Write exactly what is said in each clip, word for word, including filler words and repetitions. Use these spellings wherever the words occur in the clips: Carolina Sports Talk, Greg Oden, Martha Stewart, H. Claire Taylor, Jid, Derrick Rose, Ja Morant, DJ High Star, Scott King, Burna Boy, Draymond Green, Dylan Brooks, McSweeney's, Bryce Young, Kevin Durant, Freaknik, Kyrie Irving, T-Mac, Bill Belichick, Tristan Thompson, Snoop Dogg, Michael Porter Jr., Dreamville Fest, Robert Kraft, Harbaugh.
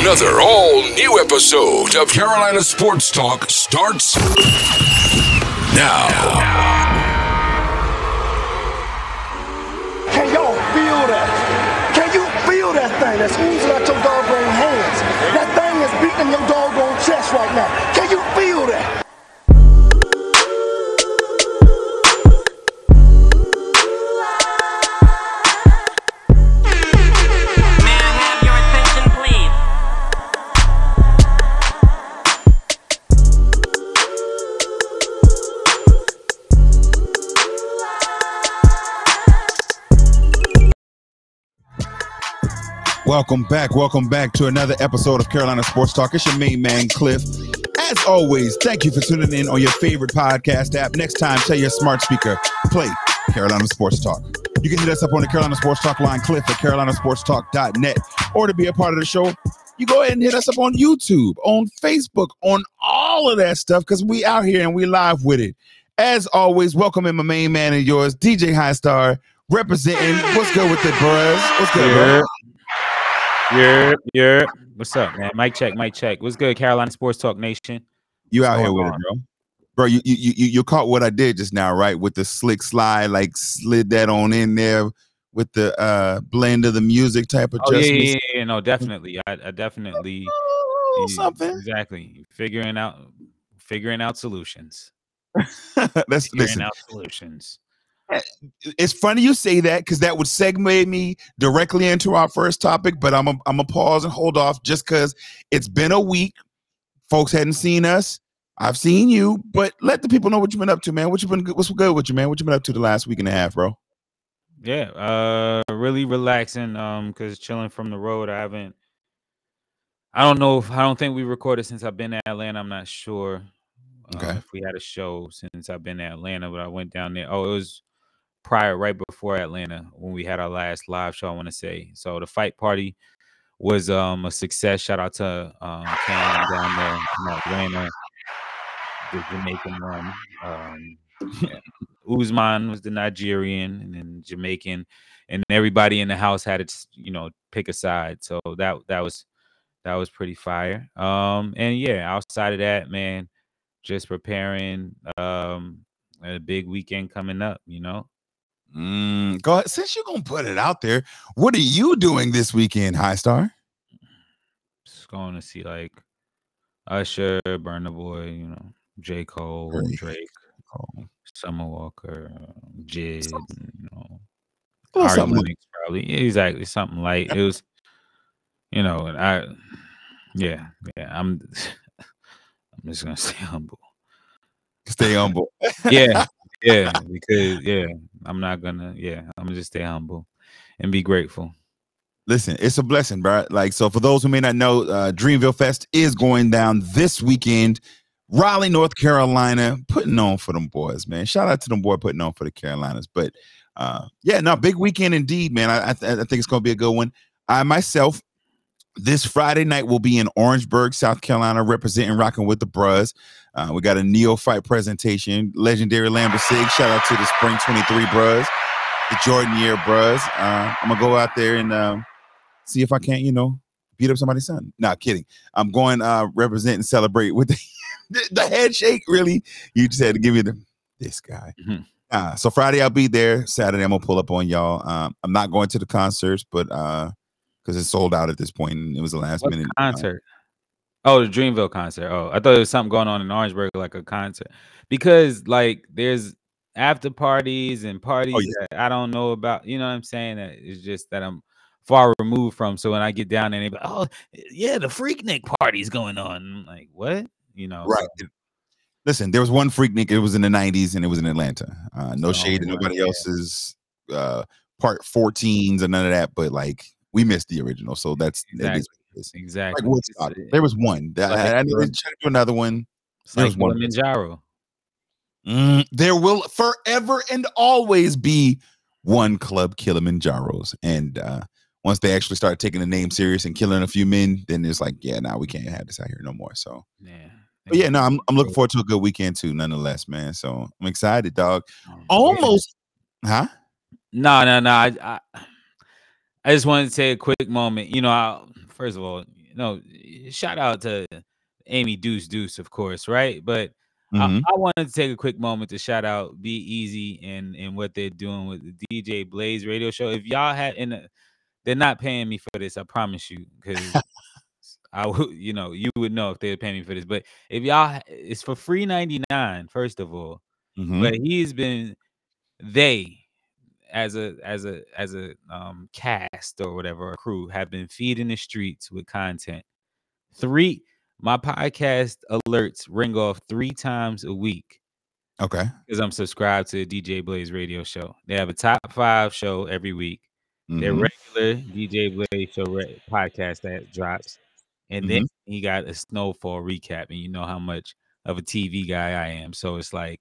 Another all-new episode of Carolina Sports Talk starts now. Can y'all feel that? Can you feel that thing that's oozing out your doggone hands? That thing is beating your doggone chest right now. Can you feel that? Welcome back. Welcome back to another episode of Carolina Sports Talk. It's your main man, Cliff. As always, thank you for tuning in on your favorite podcast app. Next time, tell your smart speaker, play Carolina Sports Talk. You can hit us up on the Carolina Sports Talk line, Cliff at carolina sports talk dot net. Or to be a part of the show, you go ahead and hit us up on YouTube, on Facebook, on all of that stuff, because we out here and we live with it. As always, welcome in my main man and yours, D J High Star, representing. What's good with it, bros? What's good, yeah. bro? Yeah, yeah. What's up, man? Mic check, mic check. What's good, Carolina Sports Talk Nation? You What's out here with on? it, bro. Bro, you, you you you caught what I did just now, right? With the slick slide, like slid that on in there with the uh, blend of the music type of adjustments. Oh, yeah, yeah, yeah, no, definitely. I, I definitely oh, yeah, something. Exactly. Figuring out figuring out solutions. That's figuring listen. out solutions. It's funny you say that because that would segue me directly into our first topic, but I'm a, I'm a pause and hold off just because it's been a week. Folks hadn't seen us. I've seen you, but let the people know what you've been up to, man. What you been what's good with you, man? What you been up to the last week and a half, bro? Yeah, uh, really relaxing. Um, because chilling from the road. I haven't. I don't know if I don't think we recorded since I've been in Atlanta. I'm not sure. Okay. Uh, if we had a show since I've been in Atlanta, but I went down there. Oh, it was. Prior, right before Atlanta, when we had our last live show, I want to say. So the fight party was um, a success. Shout out to um, Cam down there in Atlanta, the Jamaican one. Um, yeah. Usman was the Nigerian, and then Jamaican, and everybody in the house had to, you know, pick a side. So that that was that was pretty fire. Um, and yeah, outside of that, man, just preparing um, a big weekend coming up, you know. Mm, go ahead. Since you're gonna put it out there, what are you doing this weekend, High Star? Just going to see like Usher, Burna Boy, you know, J. Cole, Drake, Drake Cole. Summer Walker, Jid, you know, Ari Lennox, probably exactly something like it was, you know, and I, yeah, yeah, I'm, I'm just gonna stay humble. Stay humble. Yeah. Yeah, because, yeah, I'm not going to, yeah, I'm going to just stay humble and be grateful. Listen, it's a blessing, bro. Like, so for those who may not know, uh, Dreamville Fest is going down this weekend. Raleigh, North Carolina, putting on for them boys, man. Shout out to them boy putting on for the Carolinas. But, uh, yeah, no, big weekend indeed, man. I, I, th- I think it's going to be a good one. I, myself, this Friday night will be in Orangeburg, South Carolina, representing Rocking with the Bros. Uh, we got a Neophyte presentation, legendary Lambert Sig. Shout out to the Spring twenty-three Bros, the Jordan Year Bros. Uh, I'm going to go out there and um, see if I can't, you know, beat up somebody's son. Nah, kidding. I'm going uh, represent and celebrate with the, the, the head shake, really. You just had to give me the, this guy. Mm-hmm. Uh, so Friday I'll be there. Saturday I'm going to pull up on y'all. Um, I'm not going to the concerts, but... Uh, because it's sold out at this point, and it was the last what minute concert. Oh, the Dreamville concert. Oh, I thought there was something going on in Orangeburg, like a concert. Because like there's after parties and parties oh, yeah. that I don't know about. You know what I'm saying? It's just that I'm far removed from. So when I get down there, they be, oh yeah, the Freaknik party's going on. I'm like, what? You know? Right. So. Listen, there was one Freaknik. It was in the nineties, and it was in Atlanta. Uh, no oh, shade to nobody yeah. else's uh, part fourteens or none of that, but like. We missed the original, so that's exactly. It is, it is. Exactly. Like there was one. That, like, I, I didn't try to do another one. There was one. Mm, there will forever and always be one club, Kilimanjaro's, and uh, once they actually start taking the name serious and killing a few men, then it's like, yeah, now nah, we can't have this out here no more. So, yeah, but yeah, no, I'm I'm looking forward to a good weekend too, nonetheless, man. So I'm excited, dog. Almost, huh? No, no, no. I. I... I just wanted to take a quick moment. You know, I, first of all, no, shout out to Amy Deuce Deuce, of course, right? But mm-hmm. I, I wanted to take a quick moment to shout out Be Easy and, and what they're doing with the D J Blaze radio show. If y'all had, and they're not paying me for this, I promise you, because I would, you know, you would know if they were paying me for this. But if y'all, it's for free ninety-nine, first of all. Mm-hmm. But he's been, they, as a as a as a um cast or whatever, a crew, have been feeding the streets with content. Three, my podcast alerts ring off three times a week. Okay. Because I'm subscribed to the D J Blaze radio show. They have a top five show every week. Mm-hmm. Their regular D J Blaze show re- podcast that drops. And mm-hmm. then he got a snowfall recap. And you know how much of a T V guy I am. So it's like,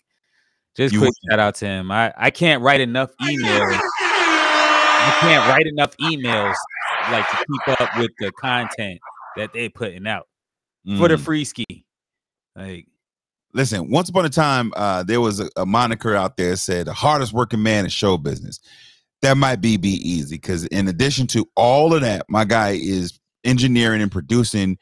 just you, quick shout out to him. I, I can't write enough emails. I can't write enough emails like to keep up with the content that they're putting out mm. for the free ski. Like, listen, once upon a time, uh, there was a, a moniker out there that said the hardest working man in show business. That might be Be Easy, because in addition to all of that, my guy is engineering and producing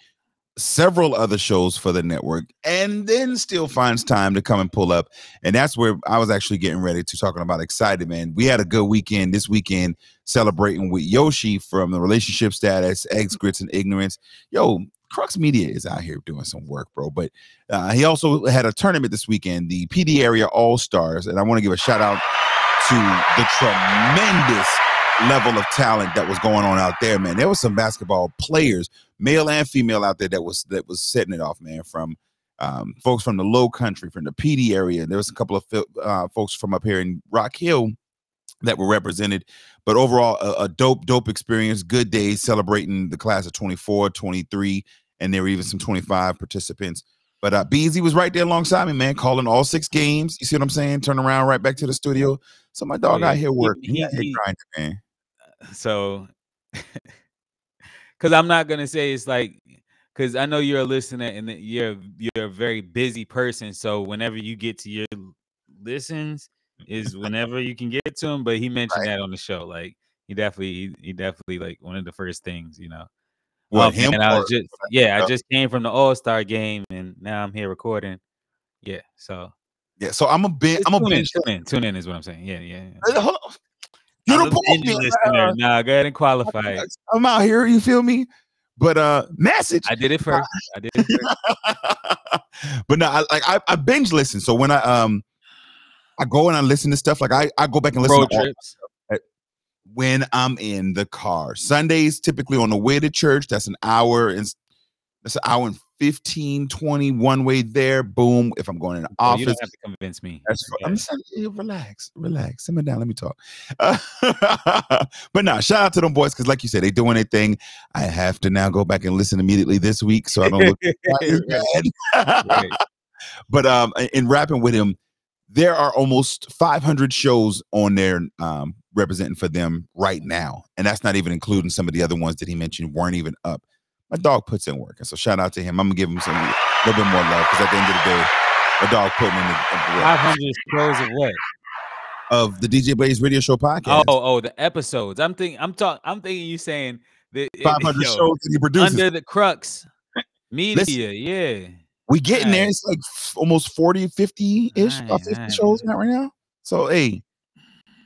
several other shows for the network, and then still finds time to come and pull up. And that's where I was actually getting ready to talking about excited, man. We had a good weekend this weekend celebrating with Yoshi from the Relationship Status, Eggs, Grits, and Ignorance. Yo, Crux Media is out here doing some work, bro. But uh, he also had a tournament this weekend, the P D Area All-Stars. And I want to give a shout out to the tremendous level of talent that was going on out there, man. There was some basketball players, male and female, out there that was that was setting it off, man. From um, folks from the Low Country, from the P D area, there was a couple of uh, folks from up here in Rock Hill that were represented. But overall, a, a dope, dope experience. Good day celebrating the class of twenty-four, twenty-three, and there were even some twenty-five participants. But uh, B Z was right there alongside me, man, calling all six games. You see what I'm saying? Turn around, right back to the studio. So my dog oh, yeah. out here working. He, he, out here he, grinding, man. So, because I'm not gonna say it's like, because I know you're a listener and you're you're a very busy person. So whenever you get to your listens is whenever you can get to him. But he mentioned right. that on the show. Like he definitely he, he definitely like one of the first things, you know. Well, um, him and I was just yeah, I just came from the All-Star game and now I'm here recording. Yeah, so yeah, so I'm a bin, I'm a bin. Tune in, tune in is what I'm saying. Yeah, yeah. yeah. You don't uh, nah, go ahead and qualify. I'm out here, you feel me? But uh, message. I did it first. I did it first. But no, I like I, I binge listen. So when I um I go and I listen to stuff, like I, I go back and listen Road to trips. All when I'm in the car. Sundays, typically on the way to church, that's an hour and that's an hour and fifteen, twenty, one way there, boom. If I'm going in the oh, office, you don't have to convince me. That's yeah. I'm just, relax, relax, simmer down, let me talk. Uh, but nah, shout out to them boys because, like you said, they doing their thing. I have to now go back and listen immediately this week so I don't look bad. Right. But um, in rapping with him, there are almost five hundred shows on there um, representing for them right now, and that's not even including some of the other ones that he mentioned weren't even up. My dog puts in work, and so shout out to him. I'm gonna give him some a little bit more love because at the end of the day, a dog putting in the five hundred shows of what of the D J Blaze Radio Show podcast. Oh, oh, the episodes. I'm thinking. I'm talking. I'm thinking. You saying that five hundred shows that he produces under the Crux Media. Listen, yeah, we getting right. there. It's like almost forty, fifty ish, right, about fifty right. shows right now. So hey,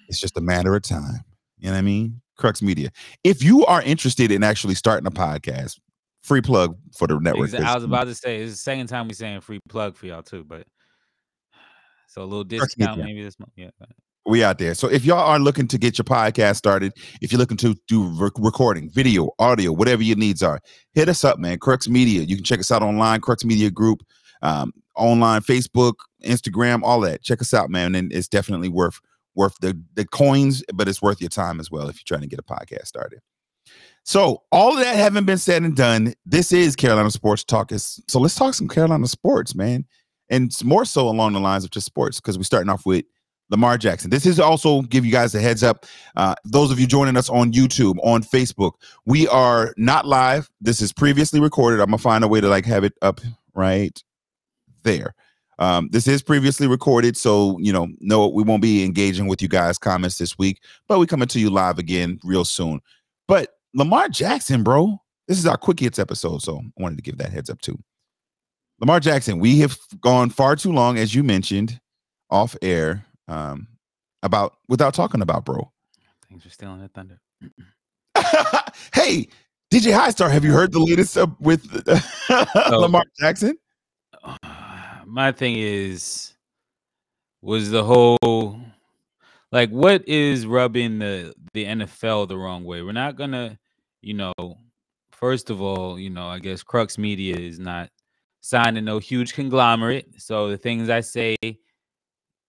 it's just a matter of time. You know what I mean? Crux Media. If you are interested in actually starting a podcast. Free plug for the network. I was about to say, it's the second time we're saying free plug for y'all too, but so a little discount maybe this month. Yeah, we out there. So if y'all are looking to get your podcast started, if you're looking to do rec- recording, video, audio, whatever your needs are, hit us up, man. Crux Media. You can check us out online, Crux Media Group, um, online, Facebook, Instagram, all that. Check us out, man. And it's definitely worth worth the, the coins, but it's worth your time as well if you're trying to get a podcast started. So all of that having been said and done, this is Carolina Sports Talk. So let's talk some Carolina sports, man. And more so along the lines of just sports because we're starting off with Lamar Jackson. This is also give you guys a heads up. Uh, those of you joining us on YouTube, on Facebook, we are not live. This is previously recorded. I'm going to find a way to like have it up right there. Um, this is previously recorded, so, you know, no, we won't be engaging with you guys' comments this week, but we're coming to you live again real soon. But Lamar Jackson, bro, This is our quick hits episode, so I wanted to give that heads up too. Lamar Jackson, we have gone far too long, as you mentioned, off air, um, about without talking about bro. Things are stealing the thunder. Hey, D J High Star, have you heard the latest up with oh. Lamar Jackson? My thing is, was the whole like, what is rubbing the the N F L the wrong way? We're not gonna, you know. First of all, you know, I guess Crux Media is not signed to no huge conglomerate, so the things I say,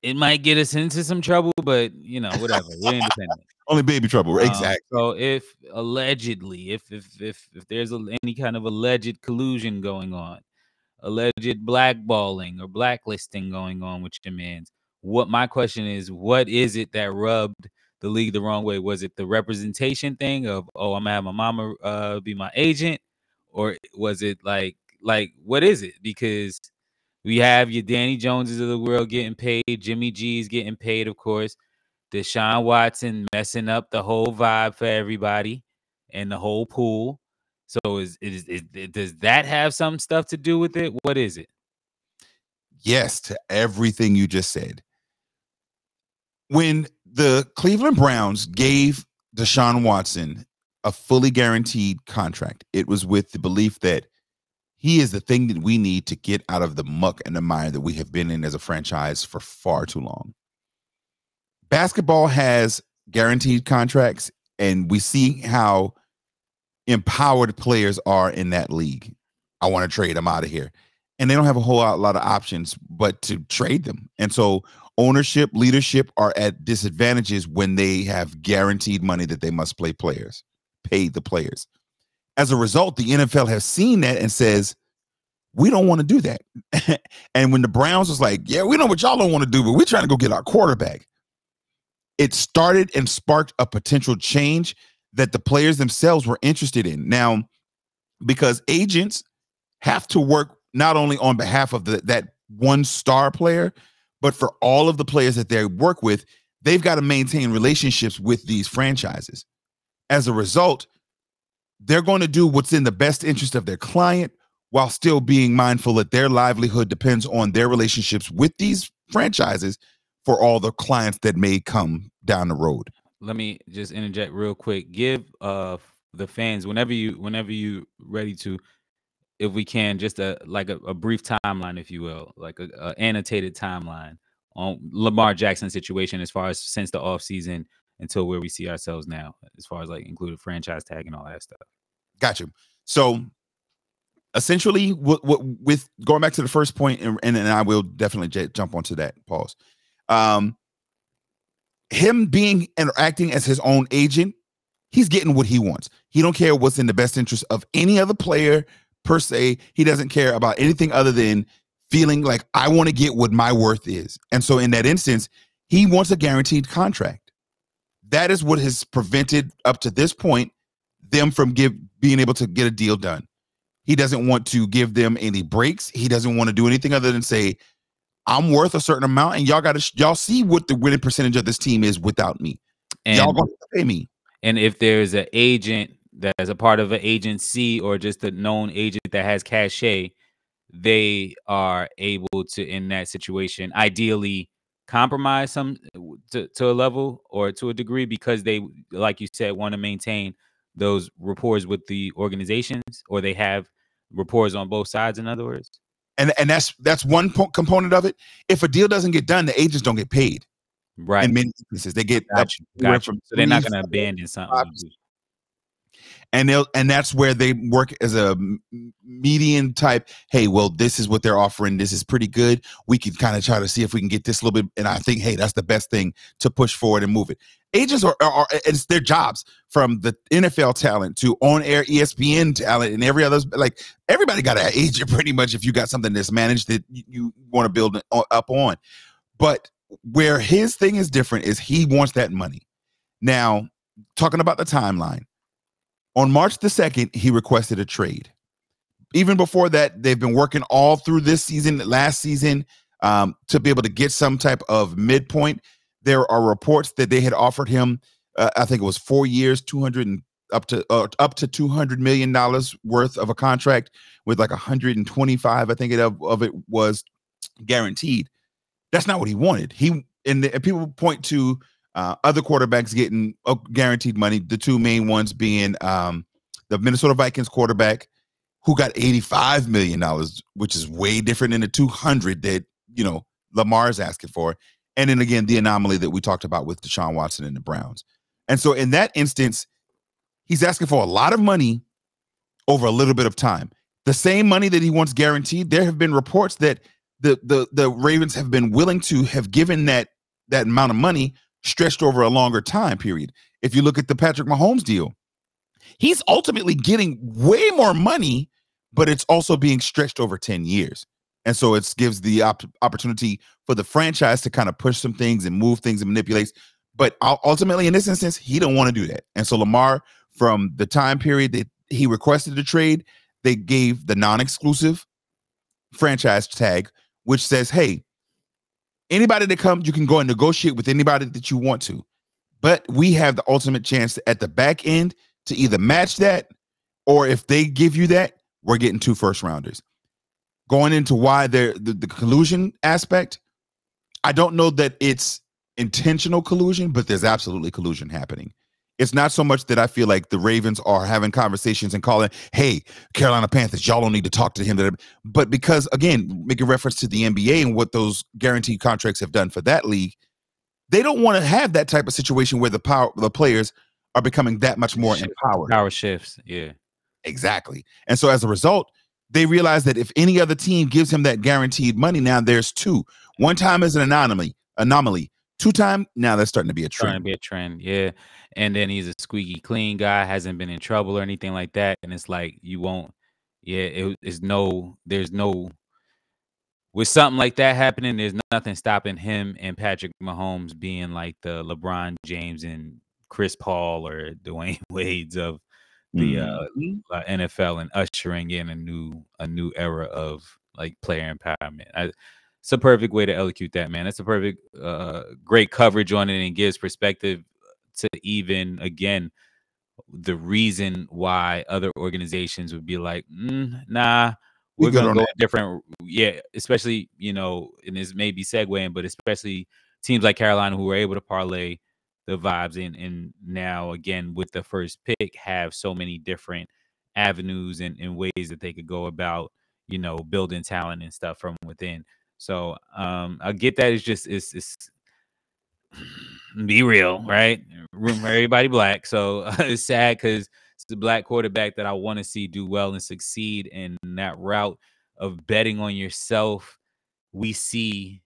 it might get us into some trouble, but you know, whatever. We're independent. Only baby trouble, exactly. Um, so if allegedly, if if if if there's a, any kind of alleged collusion going on, alleged blackballing or blacklisting going on with your man's, what my question is, what is it that rubbed the league the wrong way? Was it the representation thing of, oh, I'm gonna have my mama uh, be my agent, or was it like like what is it? Because we have your Danny Joneses of the world getting paid, Jimmy G's getting paid, of course. Deshaun Watson messing up the whole vibe for everybody and the whole pool. So is, is, is, is does that have some stuff to do with it? What is it? Yes, to everything you just said. When the Cleveland Browns gave Deshaun Watson a fully guaranteed contract, it was with the belief that he is the thing that we need to get out of the muck and the mire that we have been in as a franchise for far too long. Basketball has guaranteed contracts, and we see how empowered players are in that league. I want to trade them out of here. And they don't have a whole lot of options but to trade them. And so ownership, leadership are at disadvantages when they have guaranteed money that they must play players, pay the players. As a result, the N F L has seen that and says, we don't want to do that. And when the Browns was like, yeah, we know what y'all don't want to do, but we're trying to go get our quarterback. It started and sparked a potential change that the players themselves were interested in. Now, because agents have to work not only on behalf of the, that one star player, but for all of the players that they work with, they've got to maintain relationships with these franchises. As a result, they're going to do what's in the best interest of their client while still being mindful that their livelihood depends on their relationships with these franchises for all the clients that may come down the road. Let me just interject real quick. Give uh the fans, whenever you whenever you ready to, if we can, just a like a, a brief timeline, if you will, like a, a annotated timeline on Lamar Jackson's situation as far as since the offseason until where we see ourselves now, as far as like included franchise tag and all that stuff. Got you. So essentially, what, what, with going back to the first point, and and, and I will definitely j- jump onto that. Pause. Um, him being and acting as his own agent, he's getting what he wants. He don't care what's in the best interest of any other player per se. He doesn't care about anything other than feeling like I want to get what my worth is. And so in that instance, he wants a guaranteed contract. That is what has prevented up to this point them from give, being able to get a deal done. He doesn't want to give them any breaks. He doesn't want to do anything other than say, I'm worth a certain amount, and y'all got to y'all see what the winning percentage of this team is without me. And y'all gonna pay me. And if there's an agent that is a part of an agency or just a known agent that has cachet, they are able to, in that situation, ideally compromise some to, to a level or to a degree because they, like you said, want to maintain those rapports with the organizations, or they have rapports on both sides, in other words. And and that's that's one po- component of it. If a deal doesn't get done, the agents don't get paid. Right. In many instances, they get gotcha. up, gotcha. from so they're not going to abandon something. And they'll and that's where they work as a median type. Hey, well, this is what they're offering. This is pretty good. We can kind of try to see if we can get this a little bit. And I think, hey, that's the best thing to push forward and move it. Agents are, are, are it's their jobs, from the N F L talent to on-air E S P N talent and every other, like everybody got an agent pretty much if you got something that's managed that you, you want to build up on. But where his thing is different is he wants that money. Now, talking about the timeline, on March the second, he requested a trade. Even before that, they've been working all through this season, last season, um, to be able to get some type of midpoint. There are reports that they had offered him, uh, I think it was four years, two hundred up to uh, up to two hundred million dollars worth of a contract with like one hundred twenty-five, I think it of, of it was guaranteed. That's not what he wanted. He and, the, and people point to uh, other quarterbacks getting uh, guaranteed money. The two main ones being um, the Minnesota Vikings quarterback who got eighty-five million dollars, which is way different than the two hundred that, you know, Lamar's asking for. And then again, the anomaly that we talked about with Deshaun Watson and the Browns. And so in that instance, he's asking for a lot of money over a little bit of time. The same money that he wants guaranteed. There have been reports that the the the Ravens have been willing to have given that that amount of money stretched over a longer time period. If you look at the Patrick Mahomes deal, he's ultimately getting way more money, but it's also being stretched over ten years. And so it gives the op- opportunity for the franchise to kind of push some things and move things and manipulate. But ultimately, in this instance, he don't want to do that. And so Lamar, from the time period that he requested the trade, they gave the non-exclusive franchise tag, which says, hey, anybody that comes, you can go and negotiate with anybody that you want to. But we have the ultimate chance at the back end to either match that, or if they give you that, we're getting two first rounders. Going into why the, the collusion aspect, I don't know that it's intentional collusion, but there's absolutely collusion happening. It's not so much that I feel like the Ravens are having conversations and calling, hey, Carolina Panthers, y'all don't need to talk to him. But because, again, making reference to the N B A and what those guaranteed contracts have done for that league, they don't want to have that type of situation where the power, the players are becoming that much more empowered. Power shifts, yeah. Exactly. And so as a result, they realize that if any other team gives him that guaranteed money, now there's two. One time is an anomaly. Anomaly. Two time, now that's starting to be a trend. Starting to be a trend, yeah. And then he's a squeaky clean guy, hasn't been in trouble or anything like that. And it's like you won't, yeah. It, it's no, there's no. With something like that happening, there's nothing stopping him and Patrick Mahomes being like the LeBron James and Chris Paul or Dwayne Wade's of the uh, N F L and ushering in a new a new era of like player empowerment. I, it's a perfect way to elucidate that, man. That's a perfect, uh, great coverage on it, and gives perspective to even again the reason why other organizations would be like, mm, nah, we're we gonna go that. different. Yeah, especially you know, and this may be segueing, but especially teams like Carolina who were able to parlay the vibes and, and now again with the first pick have so many different avenues and, and ways that they could go about, you know, building talent and stuff from within. So um, I get that. It's just, it's, it's be real, right? Everybody black. So uh, it's sad because it's the black quarterback that I want to see do well and succeed in that route of betting on yourself. We see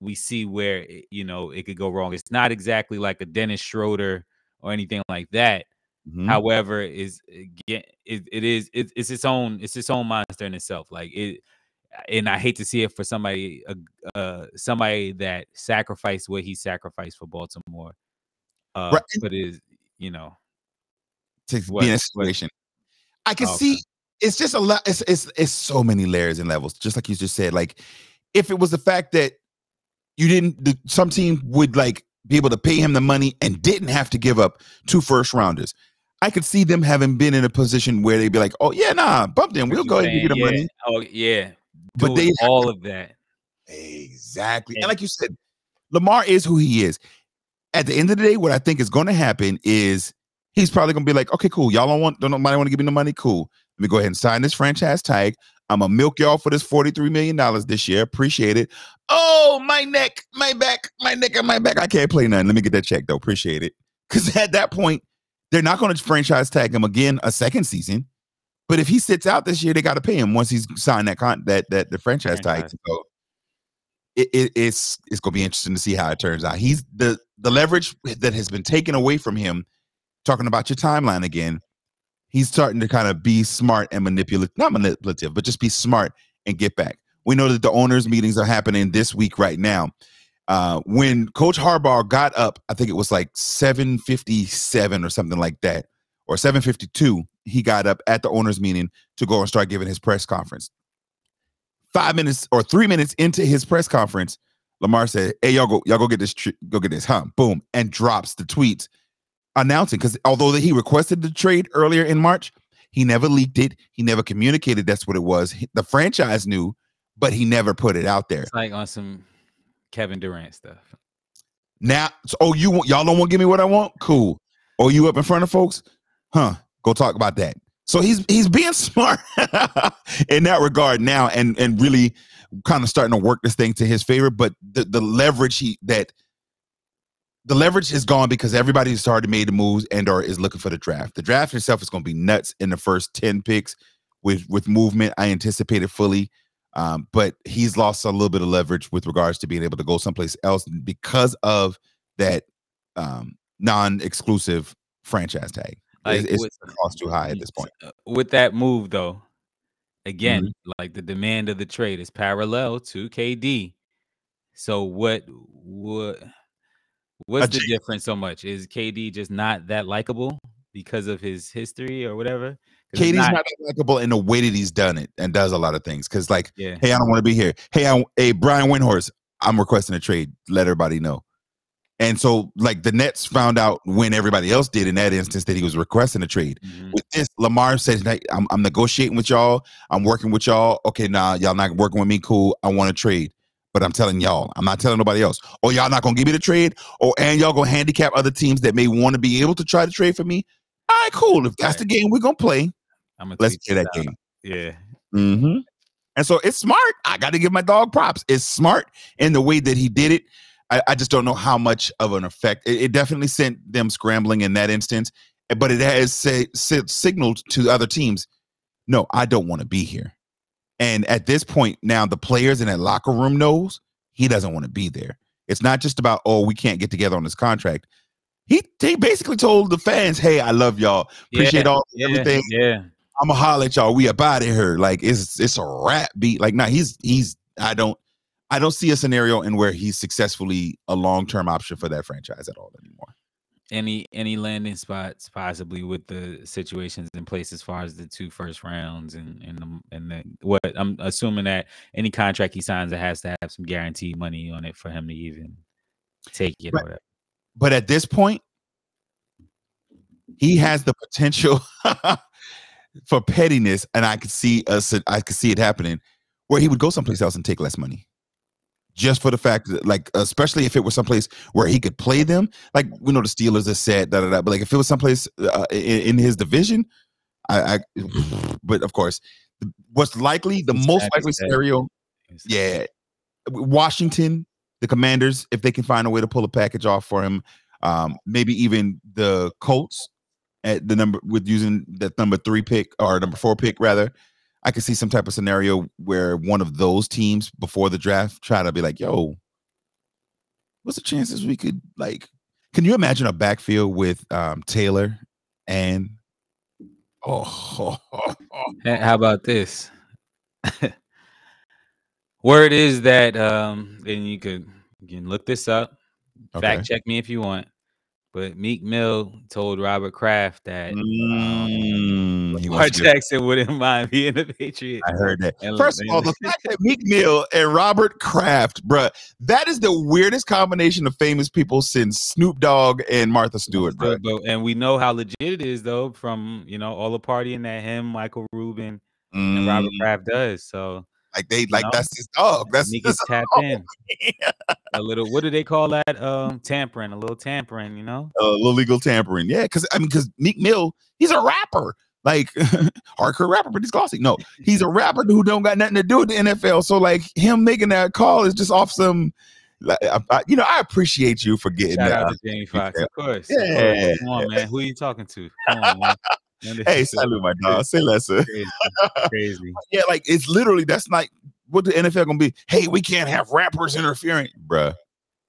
we see where, you know, it could go wrong. It's not exactly like a Dennis Schroeder or anything like that. Mm-hmm. However, is it, it is it, it's its own it's its own monster in itself. Like it, and I hate to see it for somebody uh, uh, somebody that sacrificed what he sacrificed for Baltimore. Uh, right. But it is, you know, to what, be in a situation. What, I can oh, see okay. It's just a lot. It's it's it's so many layers and levels. Just like you just said, like if it was the fact that You didn't, some team would like be able to pay him the money and didn't have to give up two first rounders. I could see them having been in a position where they'd be like, oh, yeah, nah, bump them. We'll go ahead and give you the money. Oh, yeah. But they all of that. Exactly. And like you said, Lamar is who he is. At the end of the day, what I think is going to happen is he's probably going to be like, okay, cool. Y'all don't want, don't nobody want to give me the money? Cool. Let me go ahead and sign this franchise tag. I'm going to milk y'all for this forty-three million dollars this year. Appreciate it. Oh, my neck, my back, my neck and my back. I can't play nothing. Let me get that check, though. Appreciate it. Because at that point, they're not going to franchise tag him again a second season. But if he sits out this year, they got to pay him once he's signed that con- that that the franchise tag. So it, it, it's it's going to be interesting to see how it turns out. He's the the leverage that has been taken away from him, talking about your timeline again. He's starting to kind of be smart and manipulative, not manipulative, but just be smart and get back. We know that the owners' meetings are happening this week right now. Uh, when Coach Harbaugh got up, I think it was like seven fifty-seven or something like that, or seven fifty-two, he got up at the owners' meeting to go and start giving his press conference. Five minutes or three minutes into his press conference, Lamar said, hey, y'all go, y'all go get this, tr- go get this, huh? Boom, and drops the tweets announcing, because although he requested the trade earlier in March, he never leaked it. He never communicated that's what it was. The franchise knew, but he never put it out there. It's like on some Kevin Durant stuff. Now, so, oh, you want, y'all don't want to give me what I want? Cool. Oh, you up in front of folks? Huh? Go talk about that. So he's he's being smart in that regard now, and and really kind of starting to work this thing to his favor. But the, the leverage he that the leverage is gone because everybody's already made the moves and or is looking for the draft. The draft itself is going to be nuts in the first ten picks with with movement. I anticipate it fully. Um, but he's lost a little bit of leverage with regards to being able to go someplace else because of that um, non-exclusive franchise tag. Like it's it's the cost too high at this point. With that move, though, again, mm-hmm. like the demand of the trade is parallel to K D. So what what what's a the G- difference so much? Is K D just not that likable because of his history or whatever? K D's not, not likable in the way that he's done it and does a lot of things. Because, like, yeah. hey, I don't want to be here. Hey, I, hey, Brian Windhorst, I'm requesting a trade. Let everybody know. And so, like, the Nets found out when everybody else did in that instance that he was requesting a trade. Mm-hmm. With this, Lamar says, hey, I'm, I'm negotiating with y'all. I'm working with y'all. Okay, nah, y'all not working with me. Cool. I want to trade. But I'm telling y'all. I'm not telling nobody else. Oh, y'all not going to give me the trade? Oh, and y'all going to handicap other teams that may want to be able to try to trade for me? All right, cool. If that's right. the game we're going to play, I'm gonna let's play that out. game. Yeah. Mm-hmm. And so it's smart. I got to give my dog props. It's smart in the way that he did it. I, I just don't know how much of an effect. It, it definitely sent them scrambling in that instance, but it has say, say, signaled to other teams, no, I don't want to be here. And at this point now, the players in that locker room knows he doesn't want to be there. It's not just about, oh, we can't get together on this contract. He, he basically told the fans, hey, I love y'all. Appreciate yeah, all yeah, everything. Yeah. I'm gonna holler at y'all. We about it here. Like it's it's a rap beat. Like, nah, he's he's I don't I don't see a scenario in where he's successfully a long-term option for that franchise at all anymore. Any any landing spots possibly with the situations in place as far as the two first rounds and and the, and the, what I'm assuming that any contract he signs that has to have some guaranteed money on it for him to even take it right. or whatever. But at this point, he has the potential for pettiness, and I could see us. I could see it happening, where he would go someplace else and take less money, just for the fact that, like, especially if it was someplace where he could play them. Like we know the Steelers are set, da da da. But like if it was someplace uh, in, in his division, I, I. But of course, what's likely, the most likely scenario, yeah, Washington. The Commanders, if they can find a way to pull a package off for him, um, maybe even the Colts at the number with using that number three pick or number four pick rather, I could see some type of scenario where one of those teams before the draft try to be like, "Yo, what's the chances we could like?" Can you imagine a backfield with um, Taylor and oh, oh, oh? How about this? Word is that, um, and you could you can look this up, okay. fact check me if you want. But Meek Mill told Robert Kraft that mm, um, Lamar Jackson wouldn't mind being a Patriot. I heard that. And First and of all, the fact that Meek Mill and Robert Kraft, bruh, that is the weirdest combination of famous people since Snoop Dogg and Martha Stewart, bruh. But, and we know how legit it is, though, from you know all the partying that him, Michael Rubin, mm. and Robert Kraft does. So. Like they like you know, that's his dog. That's niggas tapped in. Yeah. A little. What do they call that? Um, tampering. A little tampering. You know. A little legal tampering. Yeah, because I mean, because Meek Mill, he's a rapper, like hardcore rapper, but he's glossy. No, he's a rapper who don't got nothing to do with the N F L. So like him making that call is just off some. Like, I, I, you know, I appreciate you for getting Shout that. Out to Jamie Foxx, of course. Yeah. Come on, man. Who are you talking to? Come on, man. Hey, salute my dog. Say lesser. Crazy. Crazy. Yeah, like it's literally that's like what the N F L gonna be. Hey, we can't have rappers interfering, bruh.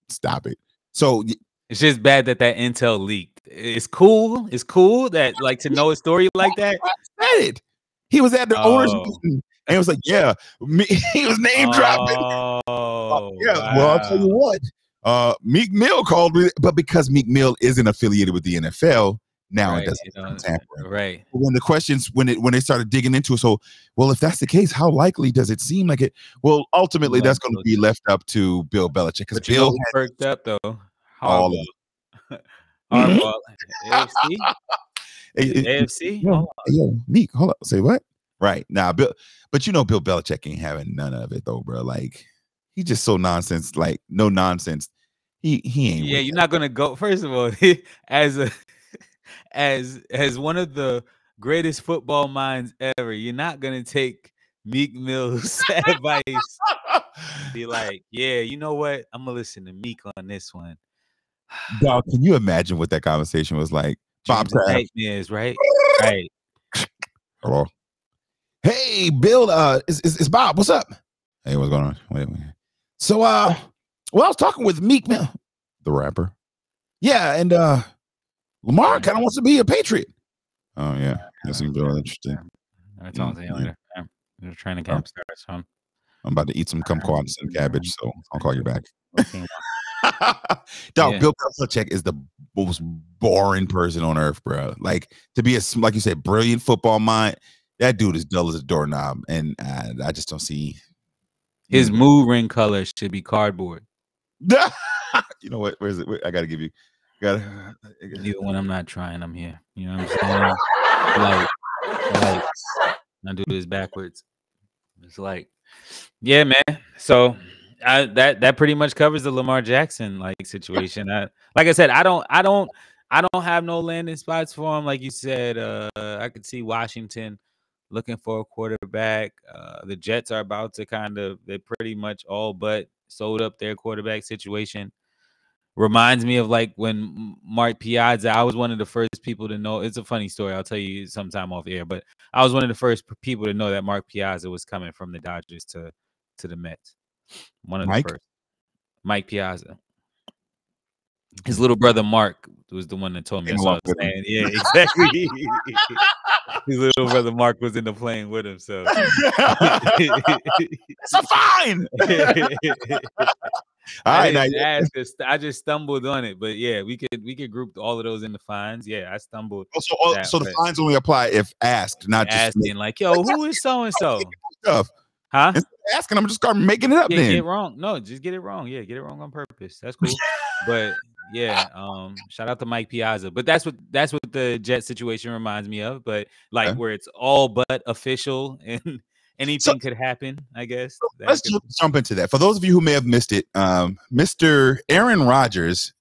Stop it. So it's just bad that that intel leaked. It's cool. It's cool that like to know a story like that. Said it. He was at the oh. owners' meeting and it was like, yeah, me, he was name dropping. Oh, oh yeah. Wow. Well, I'll tell you what. Uh, Meek Mill called, but because Meek Mill isn't affiliated with the N F L. Now right, it doesn't you know, tampering. Right. But when the questions, when it when they started digging into it, so well, if that's the case, how likely does it seem like it? Well, ultimately, that's going to be left up to Bill Belichick because Bill perked up though. How all of Mm-hmm. Hardball. A F C? Hey, A F C? Yo, yo, Meek, hold up. Say what? Right. Nah, Bill, but you know Bill Belichick ain't having none of it though, bro. Like, he just so nonsense, like no nonsense. He he ain't. Yeah, you're not gonna go. First of all, as a as as one of the greatest football minds ever, you're not gonna take Meek Mill's advice. Be like, yeah, you know what? I'm gonna listen to Meek on this one. Dog, can you imagine what that conversation was like? Bob's nightmares, right? Right. Hello. Hey, Bill. Uh, it's, it's it's Bob. What's up? Hey, what's going on? Wait a minute. So, uh, well, I was talking with Meek Mill, the rapper. Yeah, and uh, Lamar kind of wants to be a Patriot. Oh yeah, that seems really interesting. I told you later. They're trying to get him started, so I'm, I'm about to eat some kumquats and cabbage, so I'll call you back. Dog, yeah. Bill Belichick is the most boring person on earth, bro. Like, to be a, like you said, brilliant football mind, that dude is dull as a doorknob, and I, I just don't see. His mood ring color should be cardboard. You know what? Where is it? Where, I gotta give you. Gotta. gotta Even when I'm not trying, I'm here. You know what I'm saying? Like, like, I do this backwards. It's like, yeah, man. So I, that that pretty much covers the Lamar Jackson like situation. I, like I said, I don't, I don't, I don't have no landing spots for him. Like you said, uh, I could see Washington looking for a quarterback. Uh, the Jets are about to kind of, they pretty much all but sold up their quarterback situation. Reminds me of like when Mark Piazza, I was one of the first people to know. It's a funny story. I'll tell you sometime off air, but I was one of the first people to know that Mark Piazza was coming from the Dodgers to, to the Mets. One of Mike? the first. Mike Piazza. His little brother Mark was the one that told me. That's what I was saying. Yeah, exactly. His little brother Mark was in the plane with him, so it's a fine. I, right, ask, I just stumbled on it, but yeah, we could we could group all of those into fines. Yeah, I stumbled. Oh, so, all, that, so the fines only apply if asked, not just asking. Like, yo, who is so and so? Huh? Instead of asking, I'm just starting making it up. Yeah, then. Get it wrong. No, just get it wrong. Yeah, get it wrong on purpose. That's cool. But yeah, um, shout out to Mike Piazza. But that's what that's what the Jet situation reminds me of. But like, okay, where it's all but official and anything so, could happen, I guess. That let's could... jump into that. For those of you who may have missed it, um, Mister Aaron Rodgers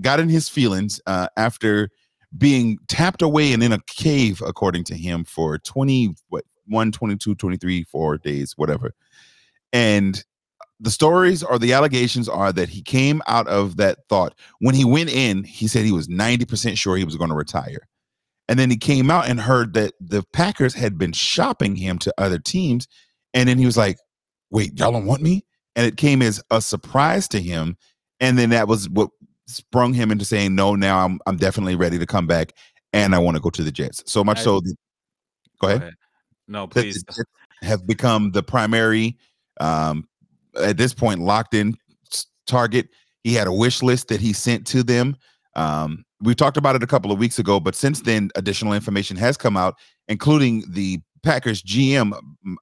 got in his feelings uh, after being tapped away and in a cave, according to him, for twenty, what? one, twenty-two, twenty-three, four days, whatever. And the stories or the allegations are that he came out of that thought. When he went in, he said he was ninety percent sure he was going to retire. And then he came out and heard that the Packers had been shopping him to other teams. And then he was like, wait, y'all don't want me? And it came as a surprise to him. And then that was what sprung him into saying, no, now I'm I'm definitely ready to come back. And I want to go to the Jets. So much I, so. The, go ahead. Go ahead. No, please. Have become the primary, um, at this point, locked in target. He had a wish list that he sent to them. Um, we talked about it a couple of weeks ago, but since then, additional information has come out, including the Packers G M,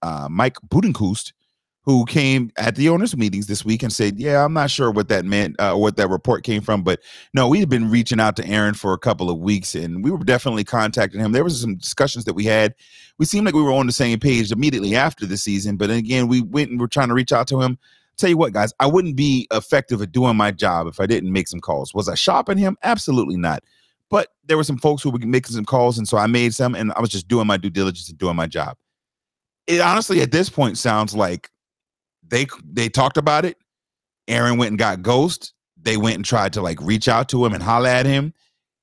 uh, Mike Budenkoust, who came at the owners' meetings this week and said, yeah, I'm not sure what that meant, uh, what that report came from, but no, we had been reaching out to Aaron for a couple of weeks, and we were definitely contacting him. There was some discussions that we had. We seemed like we were on the same page immediately after the season, but again, we went and were trying to reach out to him. Tell you what, guys, I wouldn't be effective at doing my job if I didn't make some calls. Was I shopping him? Absolutely not. But there were some folks who were making some calls, and so I made some, and I was just doing my due diligence and doing my job. It honestly, at this point, sounds like They they talked about it. Aaron went and got ghost. They went and tried to like reach out to him and holler at him.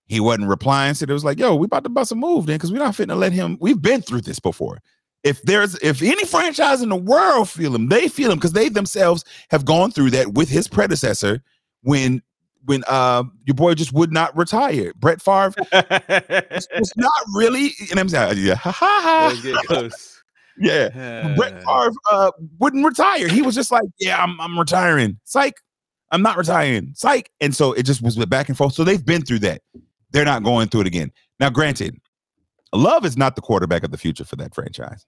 He wasn't replying. So it was like, yo, we about to bust a move then, because we're not fitting to let him. We've been through this before. If there's if any franchise in the world feel him, they feel him because they themselves have gone through that with his predecessor when when uh your boy just would not retire. Brett Favre was not really, and I'm sorry, yeah, ha ha ha. Yeah, uh, Brett Favre uh, wouldn't retire. He was just like, yeah, I'm I'm retiring. Psych, I'm not retiring. Psych. And so it just was back and forth. So they've been through that. They're not going through it again. Now, granted, Love is not the quarterback of the future for that franchise.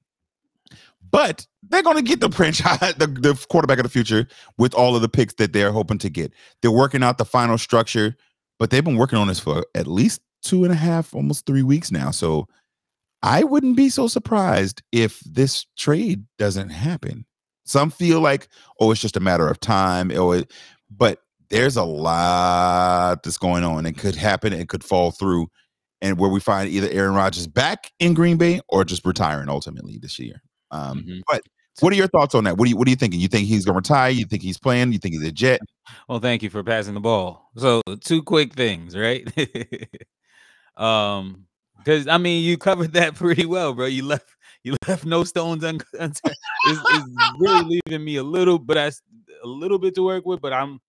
But they're going to get the franchise, the, the quarterback of the future with all of the picks that they're hoping to get. They're working out the final structure But they've been working on this for at least two and a half, almost three weeks now. So I wouldn't be so surprised if this trade doesn't happen. Some feel like, oh, it's just a matter of time. Or, but there's a lot that's going on. It could happen. It could fall through. And where we find either Aaron Rodgers back in Green Bay or just retiring ultimately this year. Um, mm-hmm. But what are your thoughts on that? What do you What are you thinking? You think he's going to retire? You think he's playing? You think he's a Jet? Well, thank you for passing the ball. So two quick things, right? um, because I mean, you covered that pretty well, bro. You left you left no stones unturned. It's, it's really leaving me a little, but I a little bit to work with. But I'm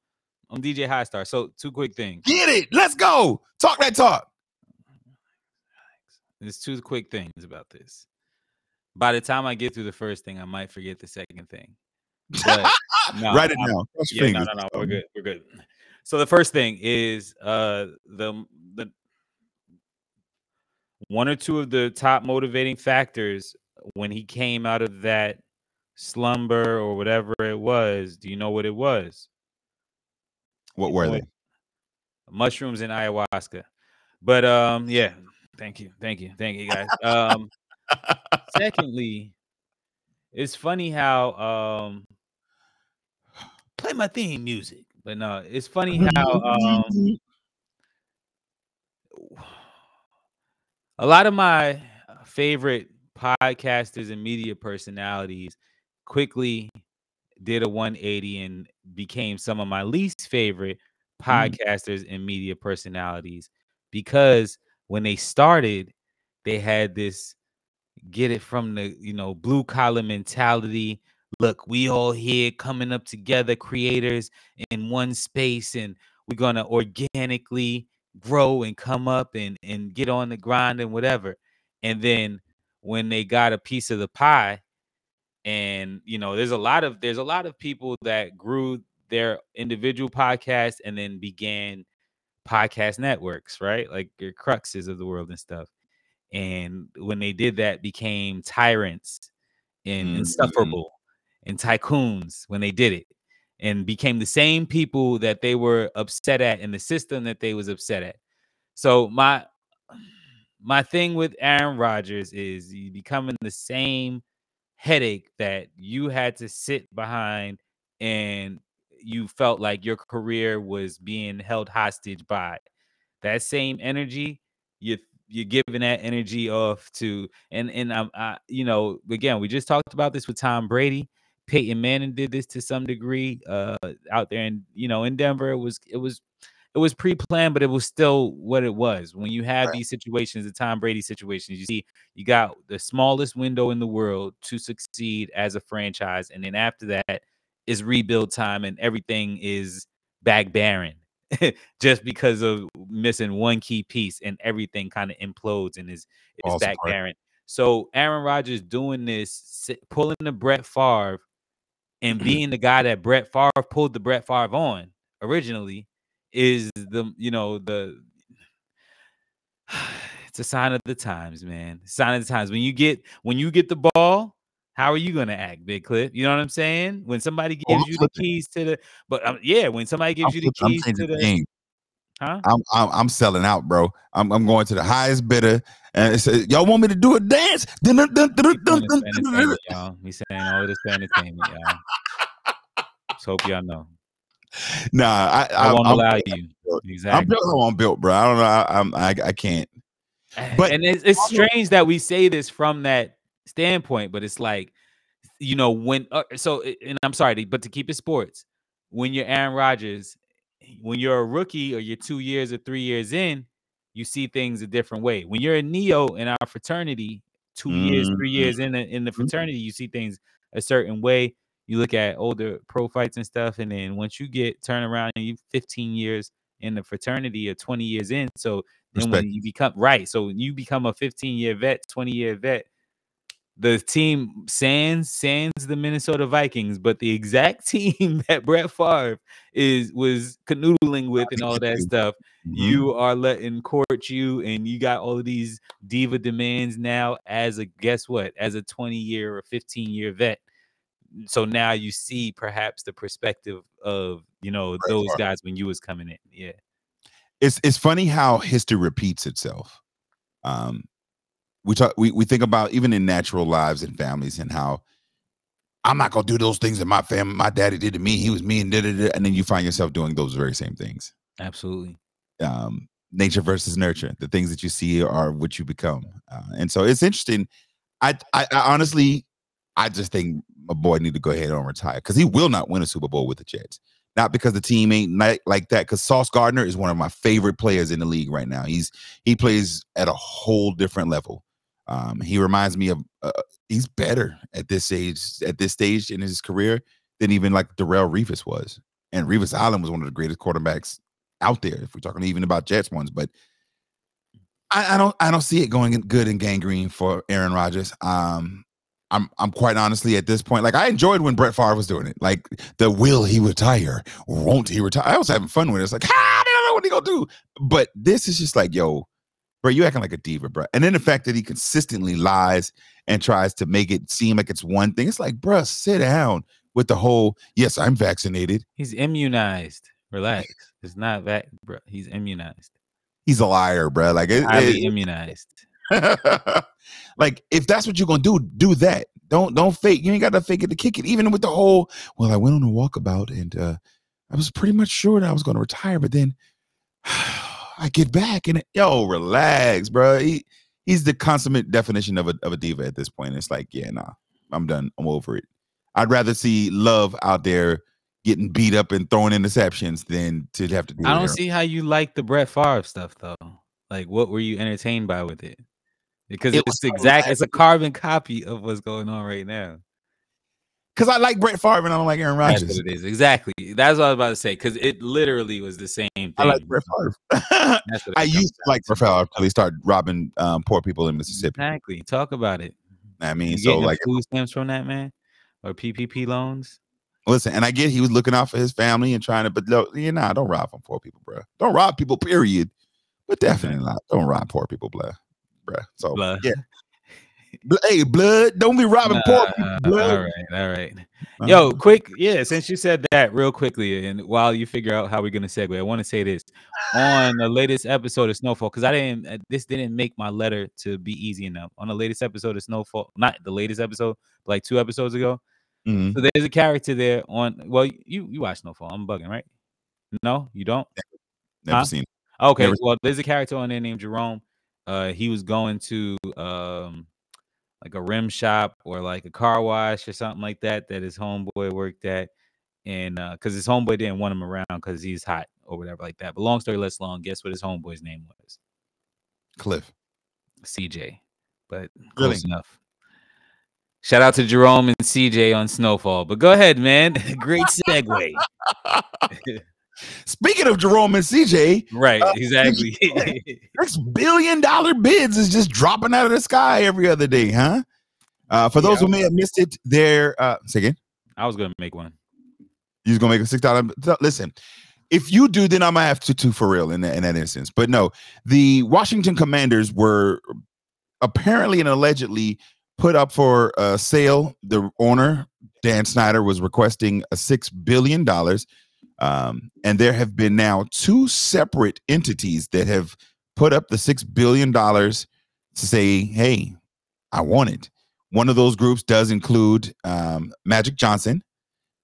on D J High Star. So two quick things. Get it. Let's go. Talk that talk. There's two quick things about this. By the time I get through the first thing, I might forget the second thing. But no, Write it I, down. Yeah, no, no, no. We're good. We're good. So the first thing is uh, the the one or two of the top motivating factors when he came out of that slumber or whatever it was. Do you know what it was? What were they? Mushrooms and ayahuasca. But um, yeah. Thank you. Thank you. Thank you, guys. Um, secondly, it's funny how um, play my theme music, but no, it's funny how um, a lot of my favorite podcasters and media personalities quickly did a one eighty and became some of my least favorite podcasters mm. and media personalities because when they started, they had this get it from the, you know, blue collar mentality. Look, we all here coming up together, creators in one space, and we're going to organically grow and come up and, and get on the grind and whatever. And then when they got a piece of the pie and, you know, there's a lot of there's a lot of people that grew their individual podcast and then began podcast networks, right? Like your Cruxes of the world and stuff. And when they did that, became tyrants and mm-hmm. insufferable and tycoons when they did it, and became the same people that they were upset at and the system that they was upset at. So my my thing with Aaron Rodgers is you becoming the same headache that you had to sit behind and you felt like your career was being held hostage by. That same energy, you, you're giving that energy off to, and, and I, I, you know, again, we just talked about this with Tom Brady. Peyton Manning did this to some degree uh, out there in, you know, in Denver. It was, it was, it was pre-planned, but it was still what it was. When you have right. these situations, the Tom Brady situations, you see, you got the smallest window in the world to succeed as a franchise. And then after that, is rebuild time and everything is back barren just because of missing one key piece and everything kind of implodes and is, is awesome. back barren. So Aaron Rodgers doing this, pulling the Brett Favre and being the guy that Brett Favre pulled the Brett Favre on originally is the, you know, the, it's a sign of the times, man. Sign of the times. When you get, when you get the ball, how are you going to act, Big Cliff? You know what I'm saying? When somebody gives oh, you the keys to the, but um, yeah, when somebody gives I'm, you the keys to the, game. huh? I'm, I'm I'm selling out, bro. I'm I'm going to the highest bidder, and it says, y'all want me to do a dance? He's saying all this entertainment, y'all. Just hope y'all know. Nah, I I, I won't I'm, allow I'm, you. Exactly. I'm built how I'm built, bro. I don't know. I, I'm I I can't. But and it's, it's strange that we say this from that standpoint, but it's like, you know, when uh, so and I'm sorry, but to keep it sports, when you're Aaron Rodgers, when you're a rookie or you're two years or three years in, you see things a different way. When you're a neo in our fraternity, two mm-hmm. years, three years in the, in the fraternity, you see things a certain way. You look at older pro fights and stuff, and then once you get turn around and you fifteen years in the fraternity or twenty years in, so then Respect. when you become right, so when you become a fifteen year vet, twenty year vet. The team sans sans the Minnesota Vikings, but the exact team that Brett Favre is was canoodling with and all that stuff. Mm-hmm. You are letting court you, and you got all of these diva demands now as a guess what? As a twenty year or fifteen year vet. So now you see perhaps the perspective of, you know, Brett those Favre. guys when you was coming in. Yeah. it's it's funny how history repeats itself. Um, we talk, we we think about even in natural lives and families and how I'm not gonna do those things that my family, my daddy did to me. He was mean, and da, da, da, and then you find yourself doing those very same things. Absolutely. Um, nature versus nurture. The things that you see are what you become, uh, and so it's interesting. I, I, I honestly, I just think my boy need to go ahead and retire because he will not win a Super Bowl with the Jets. Not because the team ain't like, like that, because Sauce Gardner is one of my favorite players in the league right now. He's he plays at a whole different level. Um, he reminds me of uh, he's better at this age, at this stage in his career than even like Darrelle Revis was. And Revis Island was one of the greatest quarterbacks out there. If we're talking even about Jets ones, but I, I don't I don't see it going good in gangrene for Aaron Rodgers. Um, I'm I'm quite honestly at this point, like I enjoyed when Brett Favre was doing it. Like the will he retire, won't he retire? I was having fun with it. It's like, ah, I don't know what he gonna do. But this is just like, yo, bro, you acting like a diva, bro. And then the fact that he consistently lies and tries to make it seem like it's one thing. It's like, bro, sit down with the whole, yes, I'm vaccinated. He's immunized. Relax. It's not vac, bro. He's immunized. He's a liar, bro. Like it, highly it, immunized. Like if that's what you're gonna do, do that. Don't don't fake. You ain't got to fake it to kick it. Even with the whole, well, I went on a walkabout and uh, I was pretty much sure that I was gonna retire, but then I get back and yo, relax, bro. He he's the consummate definition of a of a diva at this point. It's like, yeah, nah, I'm done. I'm over it. I'd rather see Love out there getting beat up and throwing interceptions than to have to. Do I don't see how you like the Brett Favre stuff though. Like, what were you entertained by with it? Because it it's exact, it's a carbon copy of what's going on right now. Because I like Brett Favre and I don't like Aaron Rodgers. That's what it is. Exactly. That's what I was about to say. Because it literally was the same thing. I like Brett Favre. That's what I used to like Brett Favre until he started robbing um, poor people in Mississippi. Exactly. Talk about it. I mean, you so like food stamps from that man or P P P loans. Listen, and I get he was looking out for his family and trying to, but no, you know, don't rob from poor people, bro. Don't rob people, period. But definitely not. Don't rob poor people, bro. Bruh. So blood. Yeah, hey, blood. Don't be robbing poor people. Blood. All right, all right. Yo, quick. Yeah, since you said that, real quickly, and while you figure out how we're gonna segue, I want to say this on the latest episode of Snowfall because I didn't. This didn't make my letter to be easy enough. On the latest episode of Snowfall, not the latest episode, but like two episodes ago. Mm-hmm. So there's a character there on. Well, you you watch Snowfall. I'm bugging, right? No, you don't. Never huh? seen. It. Okay. Never well, there's a character on there named Jerome. Uh, he was going to um, like a rim shop or like a car wash or something like that that his homeboy worked at, and because uh, his homeboy didn't want him around because he's hot or whatever like that. But long story less long, guess what his homeboy's name was? Cliff. C J. But close really? enough. Shout out to Jerome and C J on Snowfall. But go ahead, man. Great segue. Speaking of Jerome and C J, right? Uh, exactly. Six billion dollar bids is just dropping out of the sky every other day, huh? Uh, for those yeah, who may have missed it, there. Uh, say again. I was gonna make one. You was gonna make a six dollar. Listen, if you do, then I might have to two for real in that in that instance. But no, the Washington Commanders were apparently and allegedly put up for uh, sale. The owner, Dan Snyder, was requesting a six billion dollars. Um, and there have been now two separate entities that have put up the six billion dollars to say, "Hey, I want it." One of those groups does include um, Magic Johnson.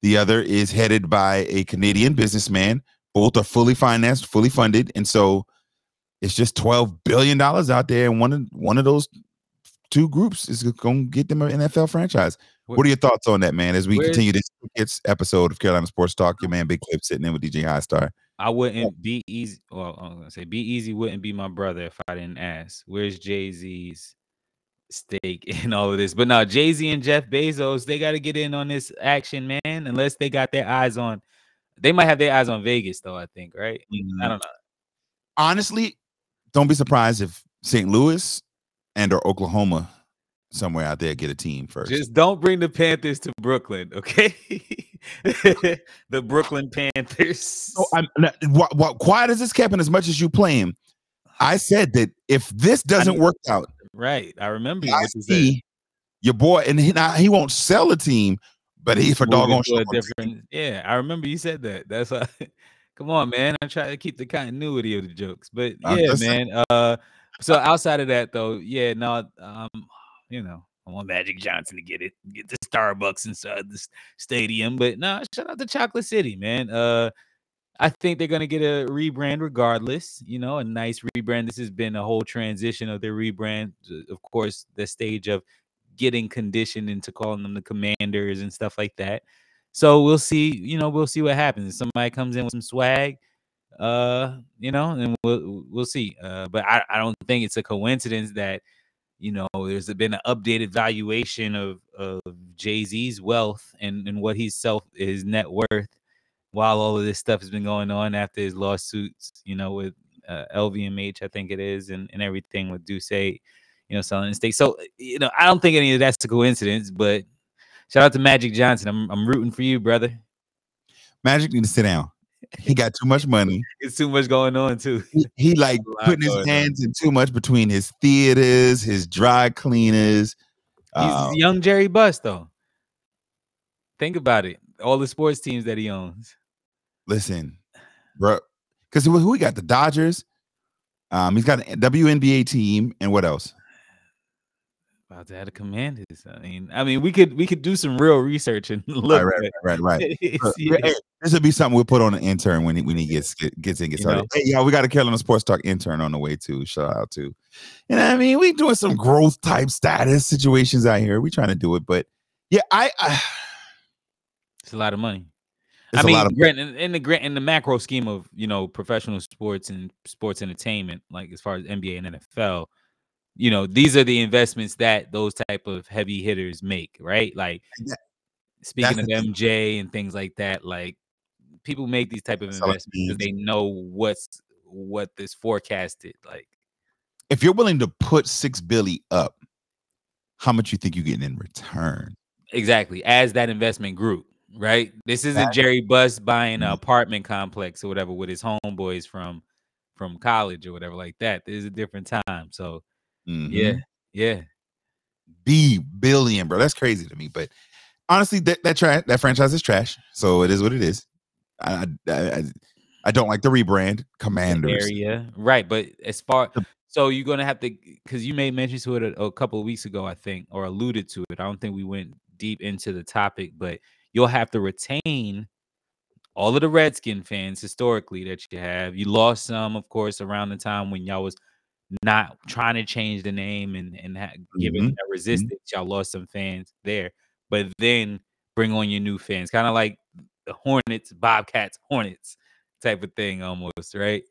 The other is headed by a Canadian businessman. Both are fully financed, fully funded, and so it's just twelve billion dollars out there. And one of one of those two groups is going to get them an N F L franchise. What are your thoughts on that, man? As we Where continue this it's episode of Carolina Sports Talk, your man Big Clip sitting in with D J High Star. I wouldn't be easy. Well, I was gonna say be easy wouldn't be my brother if I didn't ask. Where's Jay-Z's stake in all of this? But now Jay-Z and Jeff Bezos, they got to get in on this action, man. Unless they got their eyes on, they might have their eyes on Vegas, though. I think, right? Mm-hmm. I don't know. Honestly, don't be surprised if Saint Louis and or Oklahoma. Somewhere out there, get a team first. Just don't bring the Panthers to Brooklyn, okay? The Brooklyn Panthers. Oh, I'm, what, what, quiet as this kept and as much as you play him, I said that if this doesn't work out, right? I remember. I see your boy, and he, now he won't sell a team, but he's for doggone sure. Yeah, I remember you said that. That's why. Come on, man. I try to keep the continuity of the jokes, but yeah, man. Uh, so outside of that, though, yeah, no, um, you know, I want Magic Johnson to get it, get to Starbucks inside the stadium, but no, shout out to Chocolate City, man. Uh, I think they're gonna get a rebrand regardless. You know, a nice rebrand. This has been a whole transition of their rebrand. Of course, the stage of getting conditioned into calling them the Commanders and stuff like that. So we'll see, you know, we'll see what happens. Somebody comes in with some swag, uh, you know, and we'll we'll see. Uh, but I, I don't think it's a coincidence that, you know, there's been an updated valuation of, of Jay-Z's wealth and, and what he's self his net worth while all of this stuff has been going on after his lawsuits, you know, with uh, L V M H, I think it is, and, and everything with Ducey, you know, selling the stake. So, you know, I don't think any of that's a coincidence, but shout out to Magic Johnson. I'm I'm rooting for you, brother. Magic need to sit down. He got too much money. It's too much going on, too. He, he like putting his hands in too much between his theaters, his dry cleaners. He's um, young Jerry Buss, though. Think about it. All the sports teams that he owns. Listen, bro, because who he got? The Dodgers. Um, he's got a W N B A team, and what else? About to add a Commanders. I mean, I mean, we could we could do some real research and look. Right, right, right, right. right. Hey, this would be something we'll put on an intern when he when he gets gets in. Gets you started. Know? Hey, y'all, we got a Carolina Sports Talk intern on the way too. Shout out to. And I mean, we doing some growth type status situations out here. We trying to do it, but yeah, I. I it's a lot of money. I mean, of- in, in the in the macro scheme of, you know, professional sports and sports entertainment, like as far as N B A and N F L. You know, these are the investments that those type of heavy hitters make, right? Like, yeah. Speaking That's of M J thing. And things like that, like, people make these type of That's investments because they know what's what this forecasted. Like, if you're willing to put six billion up, how much you think you're getting in return? Exactly, as that investment group, right? This isn't That's Jerry Buss buying mm-hmm. an apartment complex or whatever with his homeboys from from college or whatever like that. This is a different time, so. Mm-hmm. Yeah, yeah. B billion, bro. That's crazy to me. But honestly, that that tra- that franchise is trash. So it is what it is. I I, I don't like the rebrand, Commanders. Yeah, right. But as far so you're gonna have to, because you made mention to it a, a couple of weeks ago, I think, or alluded to it. I don't think we went deep into the topic, but you'll have to retain all of the Redskin fans historically that you have. You lost some, of course, around the time when y'all was. Not trying to change the name and and ha- giving mm-hmm. that resistance, mm-hmm. y'all lost some fans there. But then bring on your new fans, kind of like the Hornets, Bobcats, Hornets type of thing, almost, right?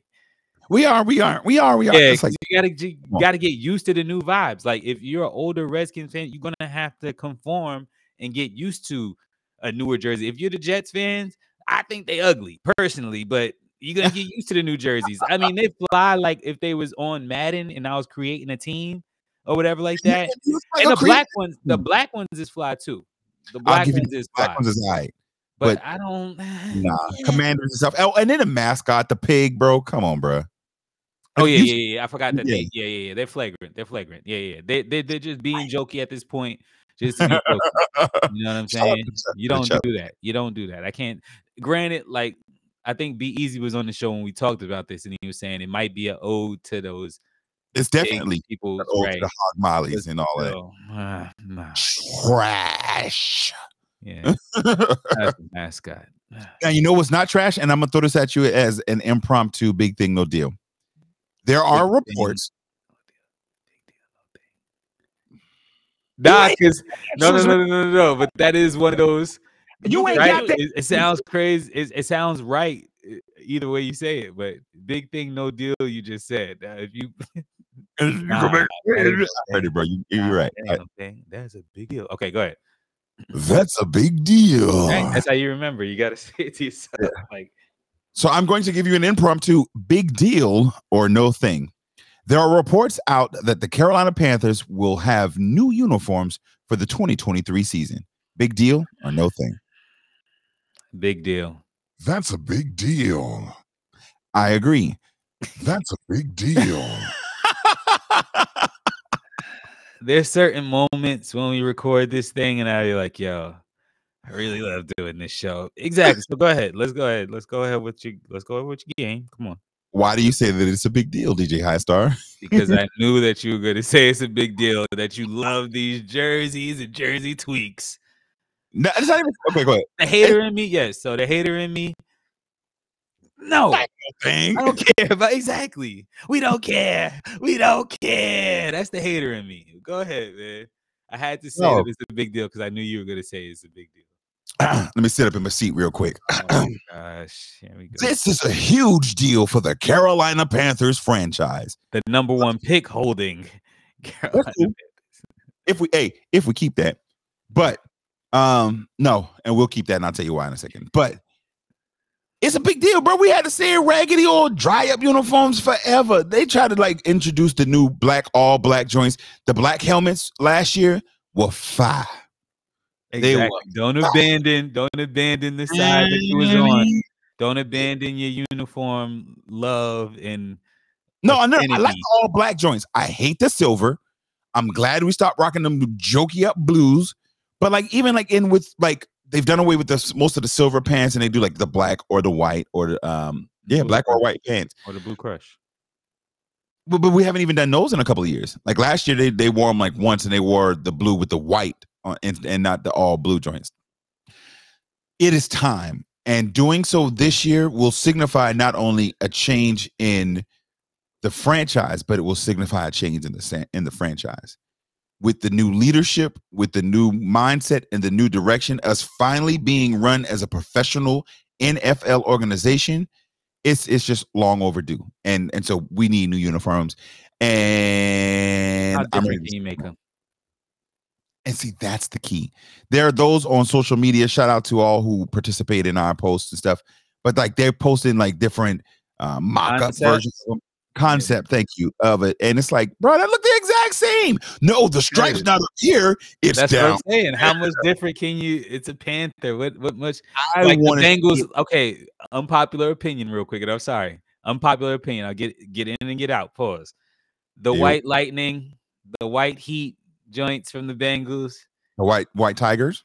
We are, we are, we are, we are. Yeah, like, you gotta you gotta get used to the new vibes. Like if you're an older Redskins fan, you're gonna have to conform and get used to a newer jersey. If you're the Jets fans, I think they ugly personally, but. You're going to get used to the new jerseys. I mean, they fly like if they was on Madden and I was creating a team or whatever like that. And the black ones, the black ones is fly too. The black ones is fly. Black ones is all right. But, but I don't. Nah, Commanders and stuff. Oh, and then the mascot, the pig, bro. Come on, bro. Oh, yeah, yeah, yeah. I forgot that. Yeah, they, yeah, yeah. They're flagrant. They're flagrant. Yeah, yeah. They, they, they're just being jokey at this point. Just to be jokey. You know what I'm saying? You don't do that. You don't do that. I can't. Granted, like. I think B Easy was on the show when we talked about this, and he was saying it might be an ode to those. It's definitely people, right? To the hog mollies and all so, that. Uh, nah. Trash. Yeah, that's the mascot. Now you know what's not trash, and I'm gonna throw this at you as an impromptu big thing, no deal. There are big reports. Thing. Nah, because no, no, no, no, no, no. But that is one of those. You ain't right? got that. It, it sounds crazy. It, it sounds right either way you say it, but big thing, no deal. You just said uh, if you, nah, nah, is, bro, you nah, you're right. Right. That's a big deal. Okay, go ahead. That's a big deal. Right? That's how you remember. You got to say it to yourself. Yeah. Like, so I'm going to give you an impromptu big deal or no thing. There are reports out that the Carolina Panthers will have new uniforms for the twenty twenty-three season. Big deal or no thing. Big deal. That's a big deal. I agree. That's a big deal. There's certain moments when we record this thing and I'll be like, yo, I really love doing this show. Exactly. So go ahead. Let's go ahead. Let's go ahead with your. Let's go ahead with your game. Come on. Why do you say that it's a big deal, D J High Star? Because I knew that you were going to say it's a big deal, that you love these jerseys and jersey tweaks. No, it's not even. Okay, go ahead. The hater in me, yes. So the hater in me, no. I don't care about exactly. We don't care. We don't care. That's the hater in me. Go ahead, man. I had to say no. that it's a big deal because I knew you were going to say it's a big deal. Let me sit up in my seat real quick. Oh gosh, here we go. This is a huge deal for the Carolina Panthers franchise. The number one pick holding Carolina Panthers. If we, hey, if we keep that, but um, no, and we'll keep that, and I'll tell you why in a second. But it's a big deal, bro. We had to say raggedy old dry up uniforms forever. They tried to like introduce the new black all black joints. The black helmets last year were fire. Exactly. Don't abandon, don't abandon the side that you was on. Don't abandon your uniform love and no, no. I like all black joints. I hate the silver. I'm glad we stopped rocking them jokey up blues. But like even like in with like they've done away with the most of the silver pants and they do like the black or the white or the um yeah black or white pants or the blue crush. But but we haven't even done those in a couple of years. Like last year they they wore them like once and they wore the blue with the white. Uh, and, and not the all blue joints. It is time, and doing so this year will signify not only a change in the franchise, but it will signify a change in the in the franchise with the new leadership, with the new mindset, and the new direction. Us finally being run as a professional N F L organization. It's it's just long overdue, and and so we need new uniforms. And how different I'm can you make them? And see, that's the key. There are those on social media. Shout out to all who participate in our posts and stuff. But like they're posting like different uh, mock-up versions of concept. Thank you of it. And it's like, bro, that look the exact same. No, the stripe's not up here. It's that's down. What I'm saying. How much different can you? It's a panther. What? What much? I like the Bengals. Get- okay, unpopular opinion, real quick. And I'm sorry, unpopular opinion. I'll get get in and get out. Pause. The yeah. White Lightning, the White Heat. Joints from the Bengals, the white white tigers,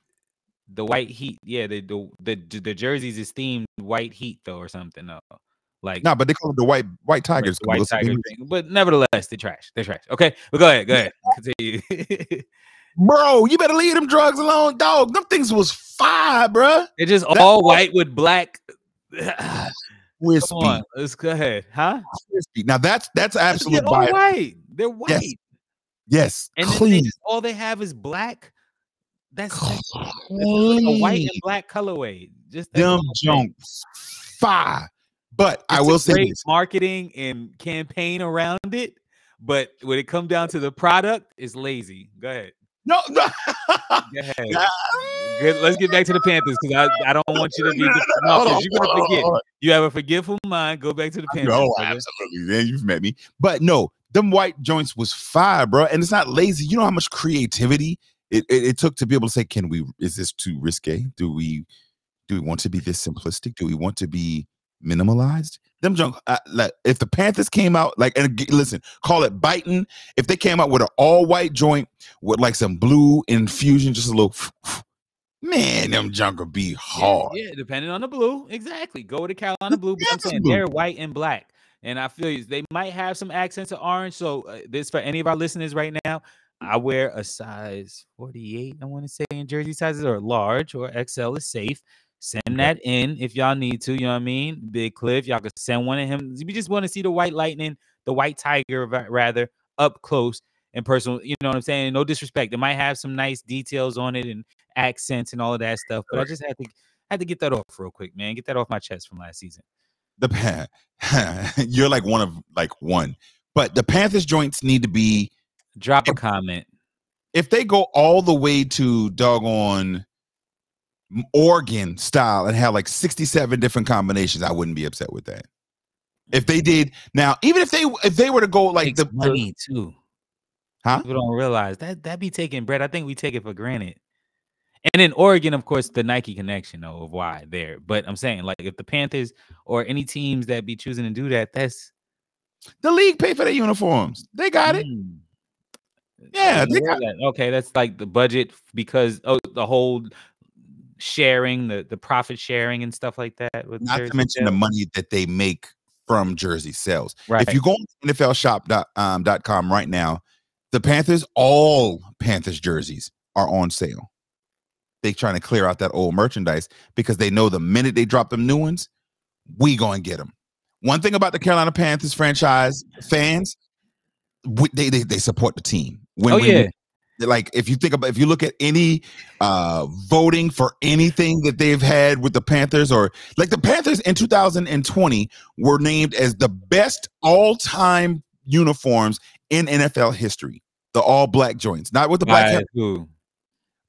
the white heat. Yeah, the the the, the jerseys is themed white heat though, or something though. Like no, nah, but they call it the white white tigers. White tiger thing. But nevertheless, they're trash. They're trash. Okay, but well, go ahead, go ahead, continue. Bro, you better leave them drugs alone, dog. Them things was fire, bro. It's just that all white was- with black. Wispy. Come on, let's go ahead, huh? Wispy. Now that's that's absolute all bias. White. They're white. Yes. Yes, and clean. They, all they have is black. That's, that's like a white and black colorway. Just them junks, fire. But it's I will say this: marketing and campaign around it. But when it comes down to the product, it's lazy. Go ahead. No, no. Go ahead. Good, let's get back to the Panthers because I, I don't want you to be. No, you're gonna forget. You have a forgetful mind. Go back to the Panthers. Oh, absolutely. Yeah, you've met me. But no. Them white joints was fire, bro. And it's not lazy. You know how much creativity it, it, it took to be able to say, can we, is this too risque? Do we, do we want to be this simplistic? Do we want to be minimalized? Them junk, uh, like, if the Panthers came out, like, and listen, call it biting. If they came out with an all white joint with like some blue infusion, just a little, man, them junk would be hard. Yeah, yeah, depending on the blue. Exactly. Go with the Carolina blue. But I'm saying blue. They're white and black. And I feel you. They might have some accents of orange. So uh, this for any of our listeners right now. I wear a size forty-eight. I want to say in jersey sizes are large or X L is safe. Send that in if y'all need to. You know what I mean? Big Cliff, y'all can send one of him. We just want to see the white lightning, the white tiger rather up close and personal. You know what I'm saying? No disrespect. It might have some nice details on it and accents and all of that stuff. But I just had to, had to get that off real quick, man. Get that off my chest from last season. The you're like one of like one, but the Panthers joints need to be drop a if, comment. If they go all the way to doggone Oregon style and have like sixty-seven different combinations, I wouldn't be upset with that. If they did now, even if they if they were to go like the money too, huh? People don't realize that that be taking bread. I think we take it for granted. And in Oregon, of course, the Nike connection though, of why there. But I'm saying, like, if the Panthers or any teams that be choosing to do that, that's the league pay for their uniforms. They got it. Mm. Yeah, they got that. Okay, that's like the budget because oh, the whole sharing, the, the profit sharing and stuff like that. With Not jersey to mention sales. The money that they make from jersey sales. Right. If you go on N F L shop dot com right now, the Panthers, all Panthers jerseys are on sale. They're trying to clear out that old merchandise because they know the minute they drop them new ones, we going to get them. One thing about the Carolina Panthers franchise fans, they they, they support the team. When, oh, when yeah. You, like, if you think about, if you look at any uh, voting for anything that they've had with the Panthers, or like the Panthers in two thousand twenty were named as the best all-time uniforms in N F L history. The all-black joints. Not with the black hair.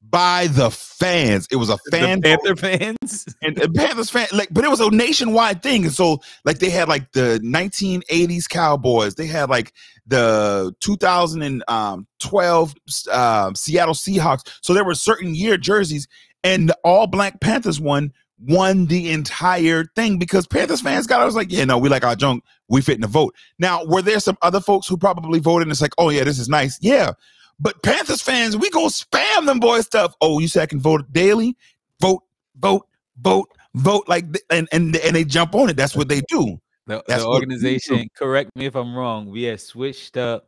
By the fans. It was a fan. The Panther fans? And the Panthers fans. Like, but it was a nationwide thing. And so, like, they had, like, the nineteen eighties Cowboys. They had, like, the two thousand twelve uh, Seattle Seahawks. So there were certain year jerseys. And the all-black Panthers one won the entire thing because Panthers fans got it. I was like, yeah, no, we like our junk. We fit in the vote. Now, were there some other folks who probably voted and it's like, oh, yeah, this is nice? Yeah. But Panthers fans, we go spam them boy stuff. Oh, you said I can vote daily? Vote, vote, vote, vote. Like, th- and, and and they jump on it. That's what they do. The, the organization, do. Correct me if I'm wrong, we had switched up.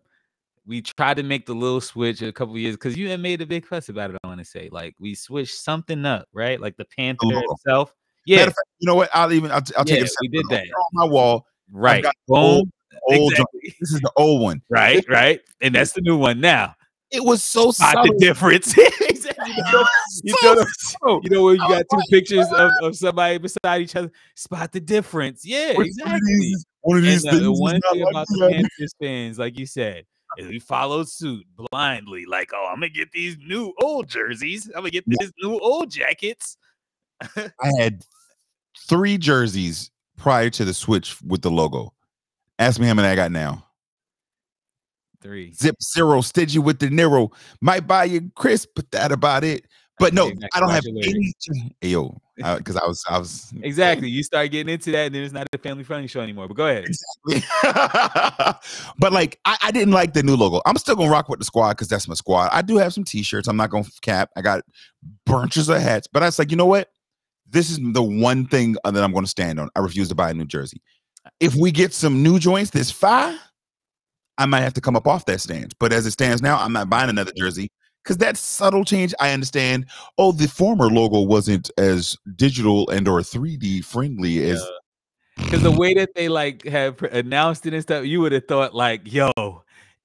We tried to make the little switch a couple of years because you had made a big fuss about it, I want to say. Like, we switched something up, right? Like the Panther oh, itself. Yeah. Matter of fact, you know what? I'll even, I'll, I'll yeah, take it. We did that. On my wall. Right. Boom. Old, exactly. This is the old one. Right, right. And that's the new one now. It was so subtle. The difference. Exactly. You know, you so know, so you know when you got oh two pictures of, of somebody beside each other. Spot the difference. Yeah, what exactly. One of these things. The one thing about the Panthers fans, like you said, is we followed suit blindly. Like, oh, I'm gonna get these new old jerseys. I'm gonna get these yeah. new old jackets. I had three jerseys prior to the switch with the logo. Ask me how many I got now. Three. Zip zero, stingy with the Nero. Might buy you crisp, but that about it. But no, I don't have any. Yo, because I, I was, I was exactly. You start getting into that, and then it's not a family-friendly show anymore. But go ahead. Exactly. But like, I, I didn't like the new logo. I'm still gonna rock with the squad because that's my squad. I do have some T-shirts. I'm not gonna cap. I got bunches of hats. But I was like, you know what? This is the one thing that I'm gonna stand on. I refuse to buy a new jersey. If we get some new joints, this five. I might have to come up off that stance. But as it stands now, I'm not buying another jersey because that subtle change, I understand. Oh, the former logo wasn't as digital and or three D friendly as. Because the way that they like have announced it and stuff, you would have thought like, yo,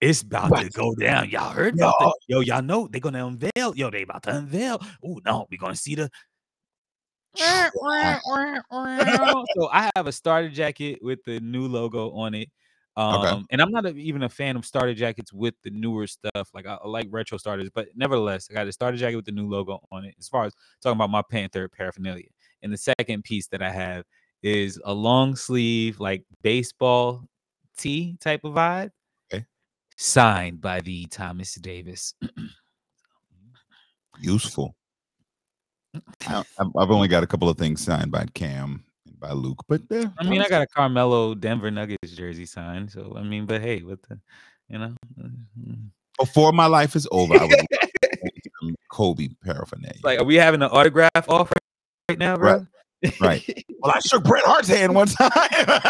it's about what? to go down. Y'all heard about yo. That? Yo, y'all know they're going to unveil. Yo, they about to unveil. Oh, no, we're going to see the. So I have a starter jacket with the new logo on it. Um, okay. And I'm not a, even a fan of starter jackets with the newer stuff. Like I, I like retro starters, but nevertheless, I got a starter jacket with the new logo on it. As far as talking about my Panther paraphernalia, and the second piece that I have is a long sleeve, like baseball tee type of vibe, okay. Signed by the Thomas Davis. Useful. I, I've only got a couple of things signed by Cam. By Luke, but yeah, I mean, I got a Carmelo Denver Nuggets jersey signed, so I mean, but hey, what the, you know, before my life is over, I would some Kobe paraphernalia. Like, are we having an autograph offer right now, bro? Right. right. Well, I shook Bret Hart's hand one time. I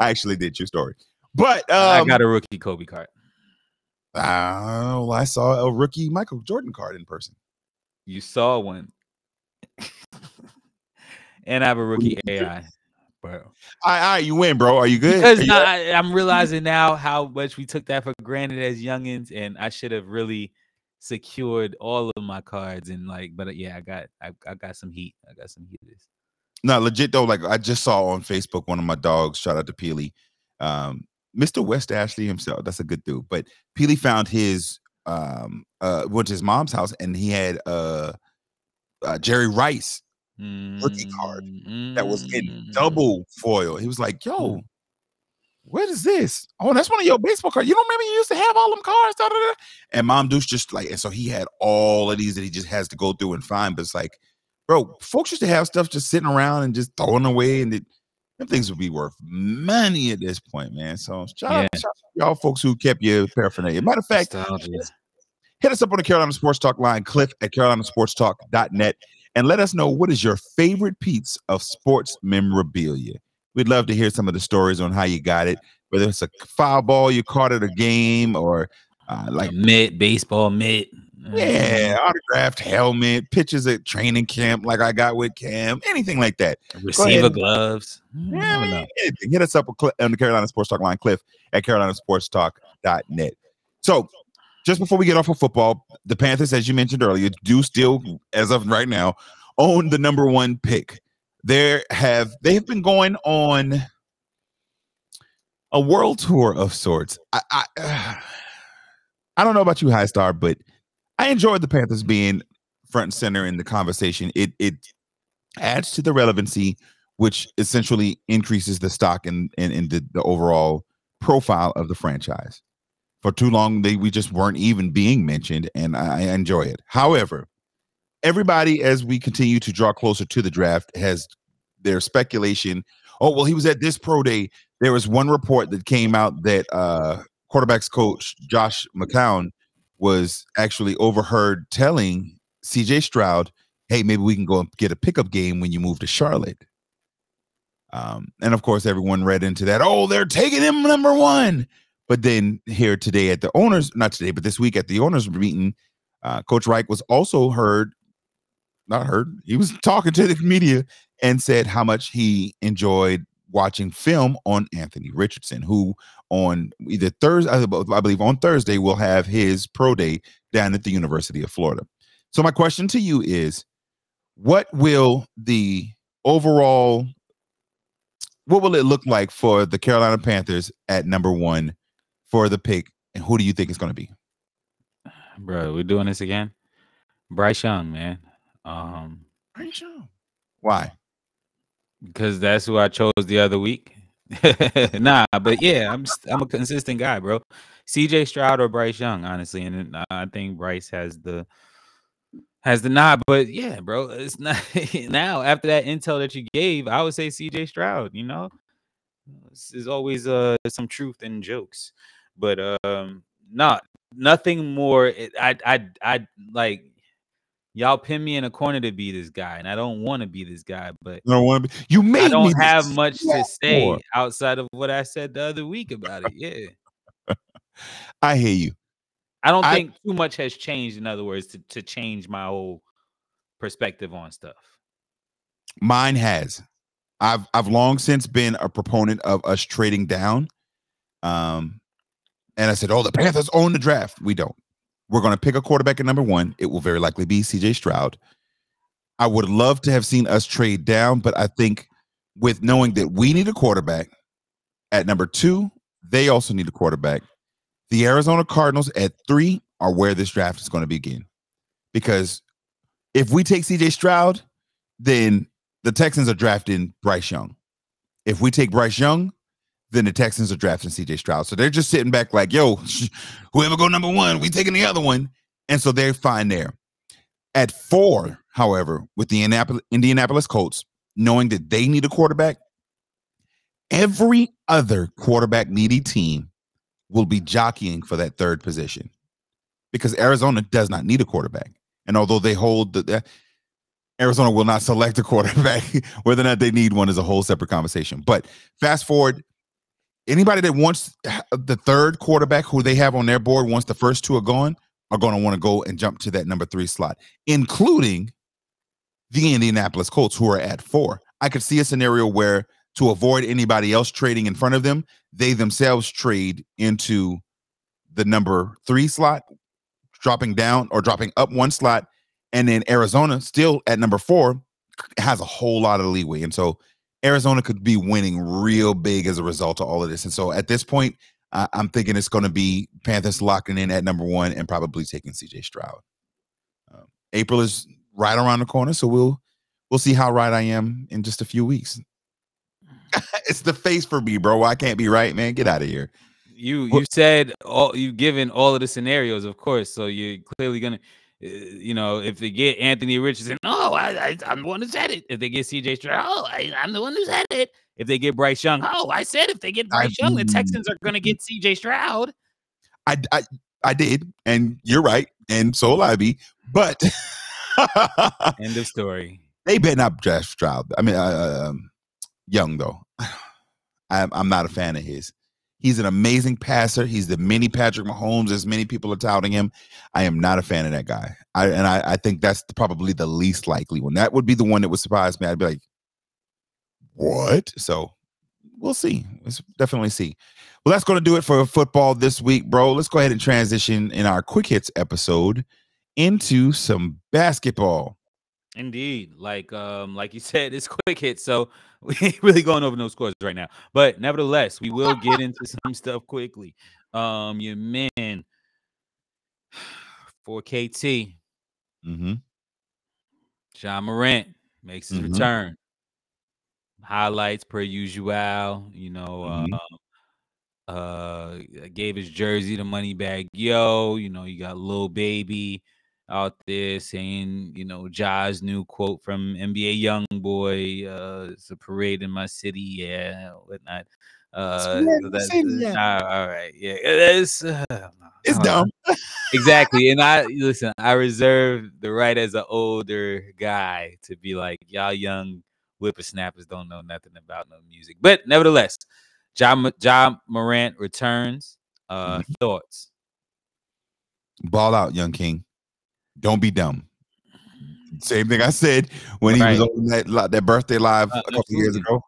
actually did. True story, but um, I got a rookie Kobe card. Oh, uh, well, I saw a rookie Michael Jordan card in person. You saw one. And I have a rookie A I, bro. All right, all right, you win, bro. Are you good? Because you I, I'm realizing now how much we took that for granted as youngins, and I should have really secured all of my cards. And like, but yeah, I got, I, I got some heat. I got some heat. No, legit though. Like I just saw on Facebook, one of my dogs. Shout out to Peely, um, Mister West Ashley himself. That's a good dude. But Peely found his, um, uh, went to his mom's house, and he had uh, uh Jerry Rice. Mm-hmm. Rookie card that was in double foil. He was like, yo, what is this? Oh, that's one of your baseball cards. You don't remember you used to have all them cards? Da, da, da. And Mom Deuce just like, and so he had all of these that he just has to go through and find. But it's like, bro, folks used to have stuff just sitting around and just throwing away, and it, them things would be worth money at this point, man. So shout yeah. out to y'all folks who kept your paraphernalia. Matter of fact, Hit us up on the Carolina Sports Talk line, Cliff at carolina sports talk dot net, and let us know what is your favorite piece of sports memorabilia. We'd love to hear some of the stories on how you got it, whether it's a foul ball you caught at a game or uh, like mitt, baseball mitt. Yeah, autographed helmet, pictures at training camp like I got with Cam, anything like that. Receiver gloves. Yeah, I mean, anything. Hit us up on the Carolina Sports Talk line, Cliff at carolina sports talk dot net. So just before we get off of football, the Panthers, as you mentioned earlier, do still, as of right now, own the number one pick. There have they have been going on a world tour of sorts. I I, I don't know about you, High Star, but I enjoyed the Panthers being front and center in the conversation. It it adds to the relevancy, which essentially increases the stock and and, and the, the overall profile of the franchise. For too long, they we just weren't even being mentioned, and I, I enjoy it. However, everybody, as we continue to draw closer to the draft, has their speculation. Oh, well, he was at this pro day. There was one report that came out that uh, quarterbacks coach Josh McCown was actually overheard telling C J. Stroud, hey, maybe we can go and get a pickup game when you move to Charlotte. Um, and, of course, everyone read into that. Oh, they're taking him number one. But then here today at the owners, not today, but this week at the owners meeting, uh, Coach Reich was also heard, not heard, he was talking to the media and said how much he enjoyed watching film on Anthony Richardson, who on either Thursday, I believe on Thursday, will have his pro day down at the University of Florida. So my question to you is, what will the overall, what will it look like for the Carolina Panthers at number one for the pick? And who do you think it's going to be? Bro, we're doing this again. Bryce Young, man. Um, Bryce Young. Why? Because that's who I chose the other week. Nah, but yeah, I'm I'm a consistent guy, bro. C J. Stroud or Bryce Young, honestly, and I think Bryce has the has the nod. But yeah, bro, it's not now after that intel that you gave. I would say C J. Stroud. You know, there's always uh some truth in jokes, but um, not nothing more. It, I I I like. Y'all pin me in a corner to be this guy, and I don't want to be this guy, but I don't, be, you made I don't have much to say more outside of what I said the other week about it. Yeah. I hear you. I don't I, think too much has changed, in other words, to, to change my whole perspective on stuff. Mine has. I've I've long since been a proponent of us trading down. Um, and I said, oh, the Panthers own the draft. We don't. We're going to pick a quarterback at number one. It will very likely be C J. Stroud. I would love to have seen us trade down, but I think with knowing that we need a quarterback at number two, they also need a quarterback. The Arizona Cardinals at three are where this draft is going to begin. Because if we take C J. Stroud, then the Texans are drafting Bryce Young. If we take Bryce Young, then the Texans are drafting C J. Stroud. So they're just sitting back like, yo, whoever go number one, we taking the other one. And so they're fine there. At four, however, with the Indianapolis Colts, knowing that they need a quarterback, every other quarterback needy team will be jockeying for that third position because Arizona does not need a quarterback. And although they hold the, the Arizona will not select a quarterback, whether or not they need one is a whole separate conversation. But fast forward, anybody that wants the third quarterback who they have on their board once the first two are gone are going to want to go and jump to that number three slot, including the Indianapolis Colts, who are at four. I could see a scenario where, to avoid anybody else trading in front of them, they themselves trade into the number three slot, dropping down or dropping up one slot, and then Arizona, still at number four, has a whole lot of leeway. And so Arizona could be winning real big as a result of all of this. And so at this point, uh, I'm thinking it's going to be Panthers locking in at number one and probably taking C J. Stroud. Um, April is right around the corner, so we'll we'll see how right I am in just a few weeks. It's the face for me, bro. I can't be right, man. Get out of here. You you said all you've given all of the scenarios, of course, so you're clearly going to – you know, if they get Anthony Richardson, oh, I, I, I'm the one who said it. If they get C J. Stroud, oh, I, I'm the one who said it. If they get Bryce Young, oh, I said if they get Bryce I, Young, the Texans are going to get C J. Stroud. I, I I did. And you're right. And so will I be. But. End of story. They better not draft Stroud. I mean, uh, um, Young, though. I'm, I'm not a fan of his. He's an amazing passer. He's the mini Patrick Mahomes, as many people are touting him. I am not a fan of that guy. I, and I, I think that's probably the least likely one. That would be the one that would surprise me. I'd be like, what? So we'll see. Let's definitely see. Well, that's going to do it for football this week, bro. Let's go ahead and transition in our quick hits episode into some basketball. Indeed. Like um, like you said, it's quick hit, so we ain't really going over no scores right now. But nevertheless, we will get into some stuff quickly. Um, your man, four K T, mm-hmm. Ja Morant makes his mm-hmm. return. Highlights per usual, you know, mm-hmm. uh, uh, gave his jersey to Moneybag Yo. You know, you got Lil Baby out there saying, you know, Ja's new quote from N B A Youngboy, uh, it's a parade in my city, yeah, whatnot. Uh, so that's, yeah. All, all right, yeah, it's uh, it's dumb, exactly. And I listen, I reserve the right as an older guy to be like, y'all young whippersnappers don't know nothing about no music, but nevertheless, Ja, Ja Morant returns. Uh, mm-hmm. Thoughts? Ball out, young king. Don't be dumb. Same thing I said when right. he was on that, that birthday live uh, a couple absolutely. years ago.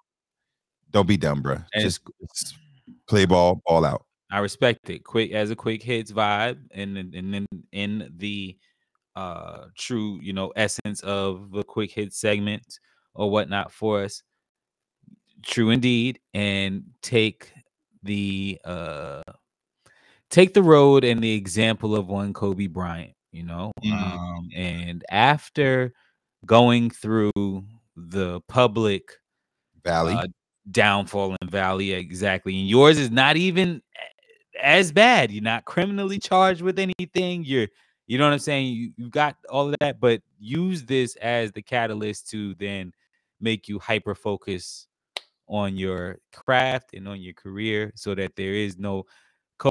Don't be dumb, bro. Just, just play ball, ball out. I respect it. Quick as a quick hits vibe, and and then in, in the uh, true, you know, essence of the quick hits segment or whatnot for us. True indeed, and take the uh, take the road and the example of one Kobe Bryant. You know, um, and after going through the public valley uh, downfall and valley, exactly. And yours is not even as bad. You're not criminally charged with anything. You're, you know what I'm saying? You, you've got all of that, but use this as the catalyst to then make you hyper focus on your craft and on your career, so that there is no.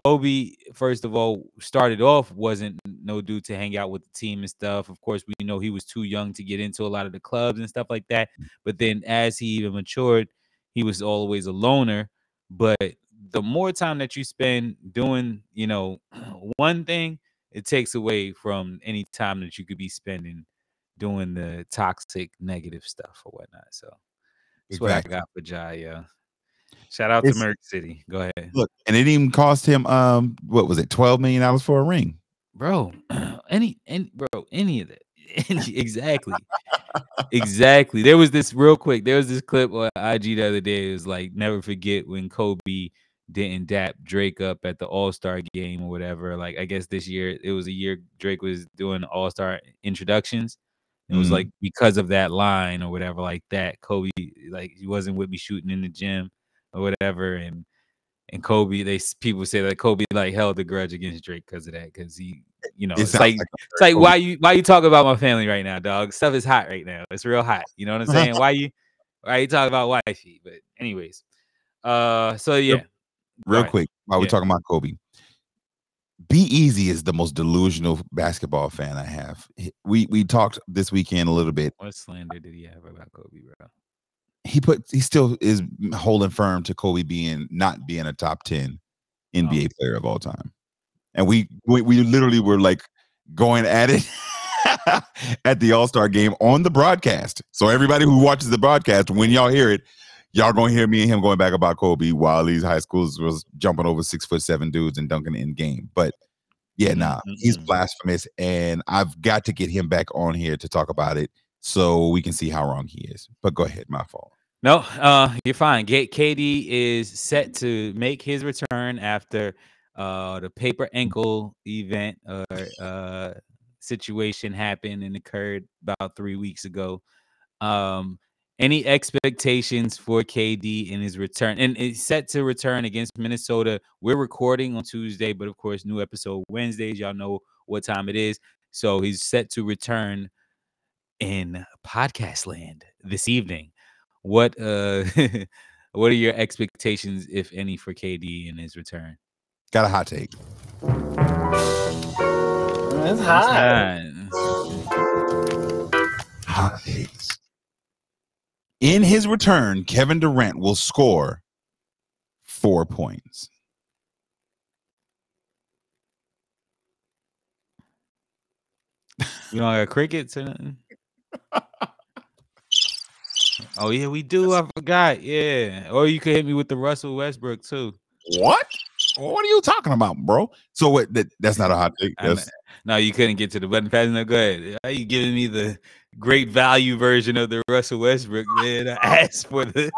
Kobe, first of all, started off, wasn't no dude to hang out with the team and stuff. Of course, we know he was too young to get into a lot of the clubs and stuff like that. But then as he even matured, he was always a loner. But the more time that you spend doing, you know, one thing, it takes away from any time that you could be spending doing the toxic, negative stuff or whatnot. So that's exactly. what I got for Jaya. Shout out it's, to Merc City. Go ahead. Look, and it didn't even cost him um what was it, twelve million dollars for a ring. Bro, any any bro, any of that. Exactly. Exactly. There was this real quick, there was this clip on I G the other day. It was like, never forget when Kobe didn't dap Drake up at the All-Star game or whatever. Like, I guess this year it was a year Drake was doing All-Star introductions. It was mm-hmm. like because of that line or whatever, like that. Kobe, like, he wasn't with me shooting in the gym or whatever, and and Kobe, they people say that Kobe like held a grudge against Drake because of that, because he, you know, it it's like, like it's like why you why you talking about my family right now, dog? Stuff is hot right now. It's real hot. You know what I'm saying? why you why you talking about wifey? But anyways, uh, so yeah, real right. quick while yeah. we're talking about Kobe, Be Easy is the most delusional basketball fan I have. We we talked this weekend a little bit. What slander did he have about Kobe, bro? He put he still is holding firm to Kobe being not being a top ten N B A oh. player of all time, and we, we we literally were like going at it at the All-Star game on the broadcast. So everybody who watches the broadcast, when y'all hear it, y'all gonna hear me and him going back about Kobe while these high schools was jumping over six foot seven dudes and dunking in game. But yeah, nah, mm-hmm. he's blasphemous, and I've got to get him back on here to talk about it so we can see how wrong he is. But go ahead, my fault. No, uh, you're fine. K D is set to make his return after uh, the paper ankle event or uh, situation happened and occurred about three weeks ago. Um, any expectations for K D in his return? And it's set to return against Minnesota. We're recording on Tuesday, but of course, new episode Wednesdays. Y'all know what time it is. So he's set to return in podcast land this evening. What uh, what are your expectations, if any, for K D in his return? Got a hot take. It's hot. Hot takes. In his return, Kevin Durant will score four points. You don't got crickets or nothing? Oh, yeah, we do. I forgot. Yeah. Or you could hit me with the Russell Westbrook, too. What? What are you talking about, bro? So, what? That, that's not a hot take. No, you couldn't get to the button pass. No, go ahead. Are you giving me the great value version of the Russell Westbrook, man? I asked for the,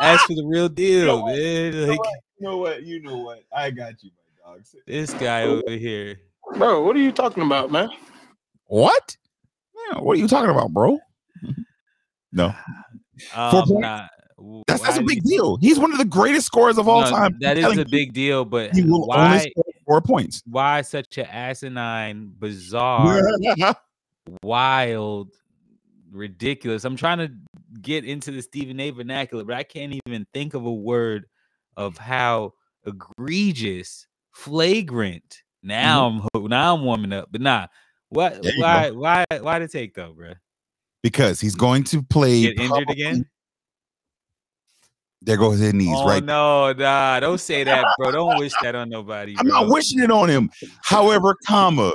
asked for the real deal, man. You know, like, what? you know what? You know what? I got you, my dog. This guy over here. Bro, what are you talking about, man? What? Yeah, what are you talking about, bro? No. Um, nah, that's that's a big you... deal. He's one of the greatest scorers of all no, time. That is a big deal, but he will why only score four points? Why such an asinine, bizarre, wild, ridiculous? I'm trying to get into the Stephen A. vernacular, but I can't even think of a word of how egregious, flagrant. Now mm-hmm. I'm now I'm warming up, but nah. What? Why? Go. Why? Why the take though, bro? Because he's going to play. Get injured probably. Again? There goes his knees, oh, right? No, nah, don't say that, bro. Don't wish that on nobody. I'm bro. not wishing it on him. However, comma.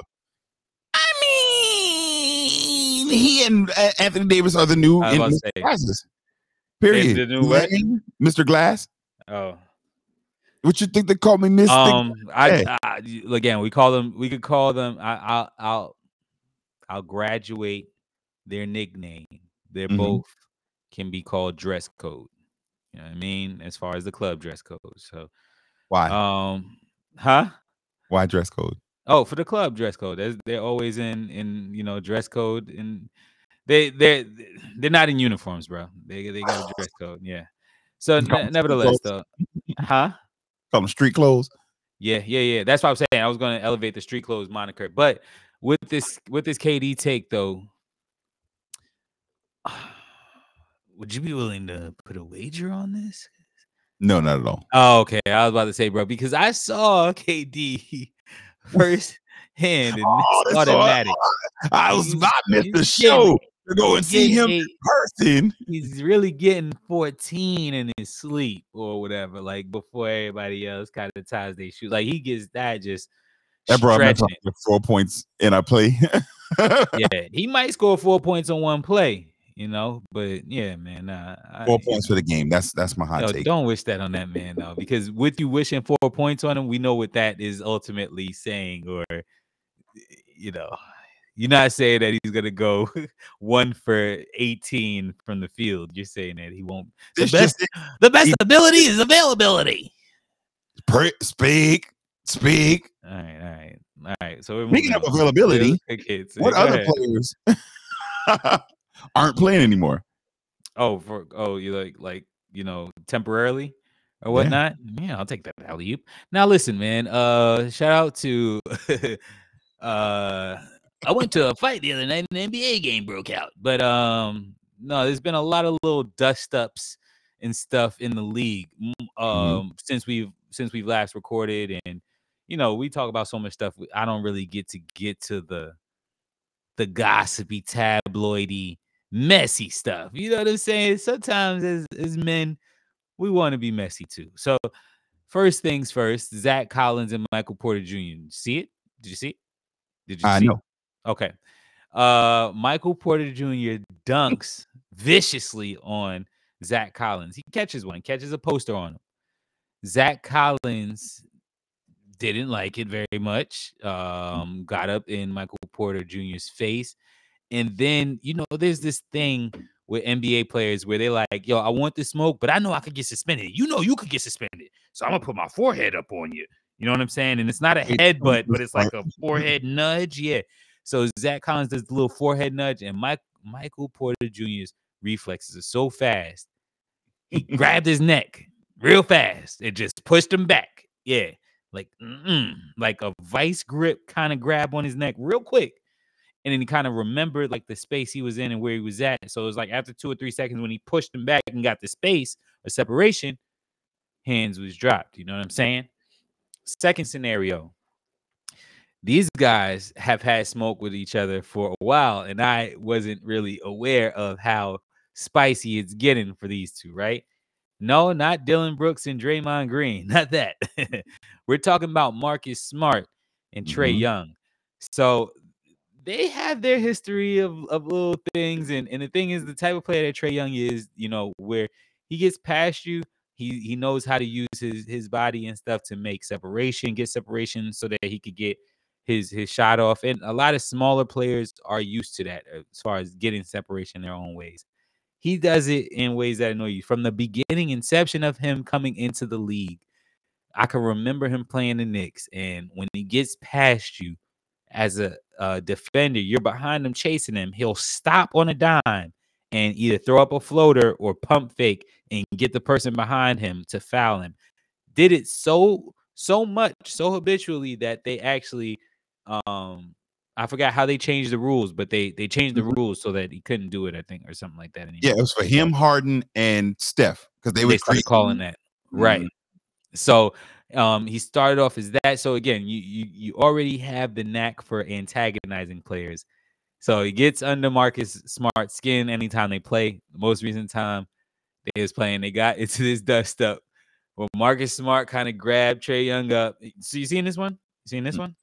I mean, he and uh, Anthony Davis are the new glasses. Period. The new Lane, Mister Glass. Oh. What you think they call me, Mister? Um, I, I again, we call them. We could call them. I, I'll, I'll, I'll graduate their nickname. They're mm-hmm. both can be called dress code. You know what I mean, as far as the club dress code. So why? Um, huh? Why dress code? Oh, for the club dress code. They're, they're always in in you know dress code, and they they they're not in uniforms, bro. They they got a dress code. Yeah. So ne- nevertheless, though, huh? Some street clothes. Yeah, yeah, yeah. That's what I'm saying. I was going to elevate the street clothes moniker, but with this with this K D take though, would you be willing to put a wager on this? No, not at all. Oh, okay. I was about to say, bro, because I saw K D first hand and oh, it's automatic. So I was about to miss the show to go and see him in person. He's really getting fourteen in his sleep or whatever, like before everybody else kind of ties their shoes. Like he gets that just that brought me to four points in a play. Yeah, he might score four points on one play, you know. But yeah, man, uh, four I, points for the game. That's that's my hot yo, take. Don't wish that on that man though, because with you wishing four points on him, we know what that is ultimately saying, or you know. You're not saying that he's gonna go one for eighteen from the field. You're saying that he won't. The best, just, the best he, ability is availability. Pre- speak, speak. All right, all right, all right. So we're speaking of availability, okay, so what other ahead. players aren't playing anymore? Oh, for oh, you like like you know temporarily or whatnot. Yeah, yeah I'll take that alley-oop. Now listen, man. Uh, shout out to uh. I went to a fight the other night and an N B A game broke out. But um, no, there's been a lot of little dust-ups and stuff in the league um, mm-hmm. since we've since we've last recorded. And, you know, we talk about so much stuff. I don't really get to get to the the gossipy, tabloidy, messy stuff. You know what I'm saying? Sometimes as, as men, we want to be messy, too. So first things first, Zach Collins and Michael Porter Junior See it? Did you see it? Did you I see know. it? Okay. Uh, Michael Porter Junior dunks viciously on Zach Collins. He catches one, catches a poster on him. Zach Collins didn't like it very much. Um, got up in Michael Porter Junior's face. And then, you know, there's this thing with N B A players where they're like, yo, I want the smoke, but I know I could get suspended. You know you could get suspended. So I'm going to put my forehead up on you. You know what I'm saying? And it's not a headbutt, but it's like a forehead nudge. Yeah. So Zach Collins does the little forehead nudge, and Mike, Michael Porter Junior's reflexes are so fast. He grabbed his neck real fast and just pushed him back. Yeah, like mm-mm, like a vice grip kind of grab on his neck real quick. And then he kind of remembered like the space he was in and where he was at. So it was like after two or three seconds when he pushed him back and got the space, a separation, hands was dropped. You know what I'm saying? Second scenario, these guys have had smoke with each other for a while, and I wasn't really aware of how spicy it's getting for these two, right? No, not Dylan Brooks and Draymond Green. Not that. We're talking about Marcus Smart and Trae mm-hmm. Young. So they have their history of, of little things. And, and the thing is, the type of player that Trae Young is, you know, where he gets past you, he he knows how to use his, his body and stuff to make separation, get separation so that he could get his his shot off. And a lot of smaller players are used to that as far as getting separation their own ways. He does it in ways that annoy you. From the beginning, inception of him coming into the league, I can remember him playing the Knicks. And when he gets past you as a, a defender, you're behind him chasing him. He'll stop on a dime and either throw up a floater or pump fake and get the person behind him to foul him. Did it so, so much, so habitually that they actually, um, I forgot how they changed the rules, but they they changed the rules so that he couldn't do it, I think, or something like that anymore. Yeah, it was for him, Harden, and Steph, because they were calling that. Right. Mm-hmm. So um, he started off as that. So, again, you, you you already have the knack for antagonizing players. So he gets under Marcus Smart's skin anytime they play. The most recent time they was playing, they got into this dust-up. Well, Marcus Smart kind of grabbed Trae Young up. So you seen this one? You seen this mm-hmm. one?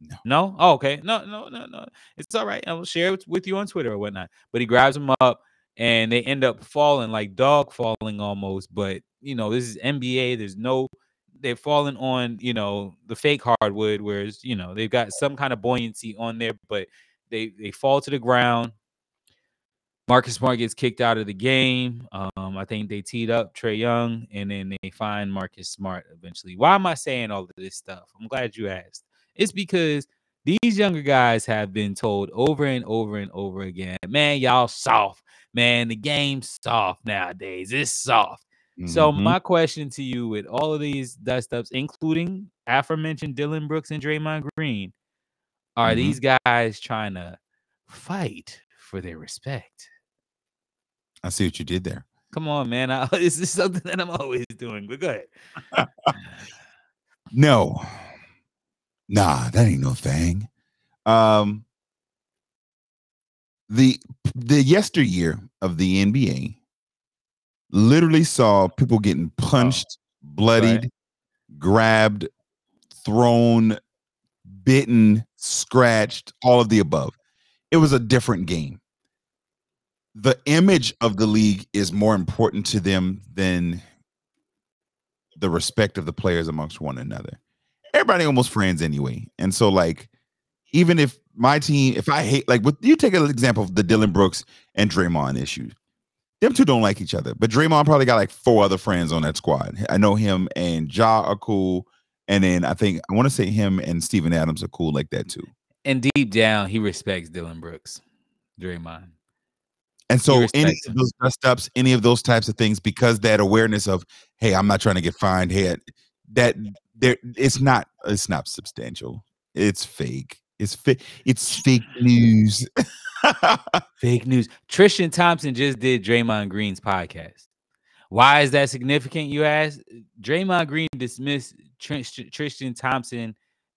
No. No? Oh, okay. No, no, no, no. It's all right. I will share it with you on Twitter or whatnot. But he grabs him up, and they end up falling, like dog falling almost. But, you know, this is N B A. There's no – they're falling on, you know, the fake hardwood, whereas, you know, they've got some kind of buoyancy on there, but they, they fall to the ground. Marcus Smart gets kicked out of the game. Um, I think they teed up Trae Young, and then they find Marcus Smart eventually. Why am I saying all of this stuff? I'm glad you asked. It's because these younger guys have been told over and over and over again, man, y'all soft. Man, the game's soft nowadays. It's soft. Mm-hmm. So my question to you with all of these dust-ups, including aforementioned Dylan Brooks and Draymond Green, are mm-hmm. these guys trying to fight for their respect? I see what you did there. Come on, man. I, this is something that I'm always doing. But go ahead. No. Nah, that ain't no thing. Um, the the yesteryear of the N B A literally saw people getting punched, bloodied, right. grabbed, thrown, bitten, scratched, all of the above. It was a different game. The image of the league is more important to them than the respect of the players amongst one another. Everybody almost friends anyway. And so, like, even if my team, if I hate, like, with you take an example of the Dylan Brooks and Draymond issue. Them two don't like each other. But Draymond probably got, like, four other friends on that squad. I know him and Ja are cool. And then I think, I want to say him and Steven Adams are cool like that, too. And deep down, he respects Dylan Brooks, Draymond. And so any him. of those dust-ups, any of those types of things, because that awareness of, hey, I'm not trying to get fined here, that... There, it's not. It's not substantial. It's fake. It's fake. It's fake news. Fake news. Tristan Thompson just did Draymond Green's podcast. Why is that significant? You ask. Draymond Green dismissed Tr- Tristan Thompson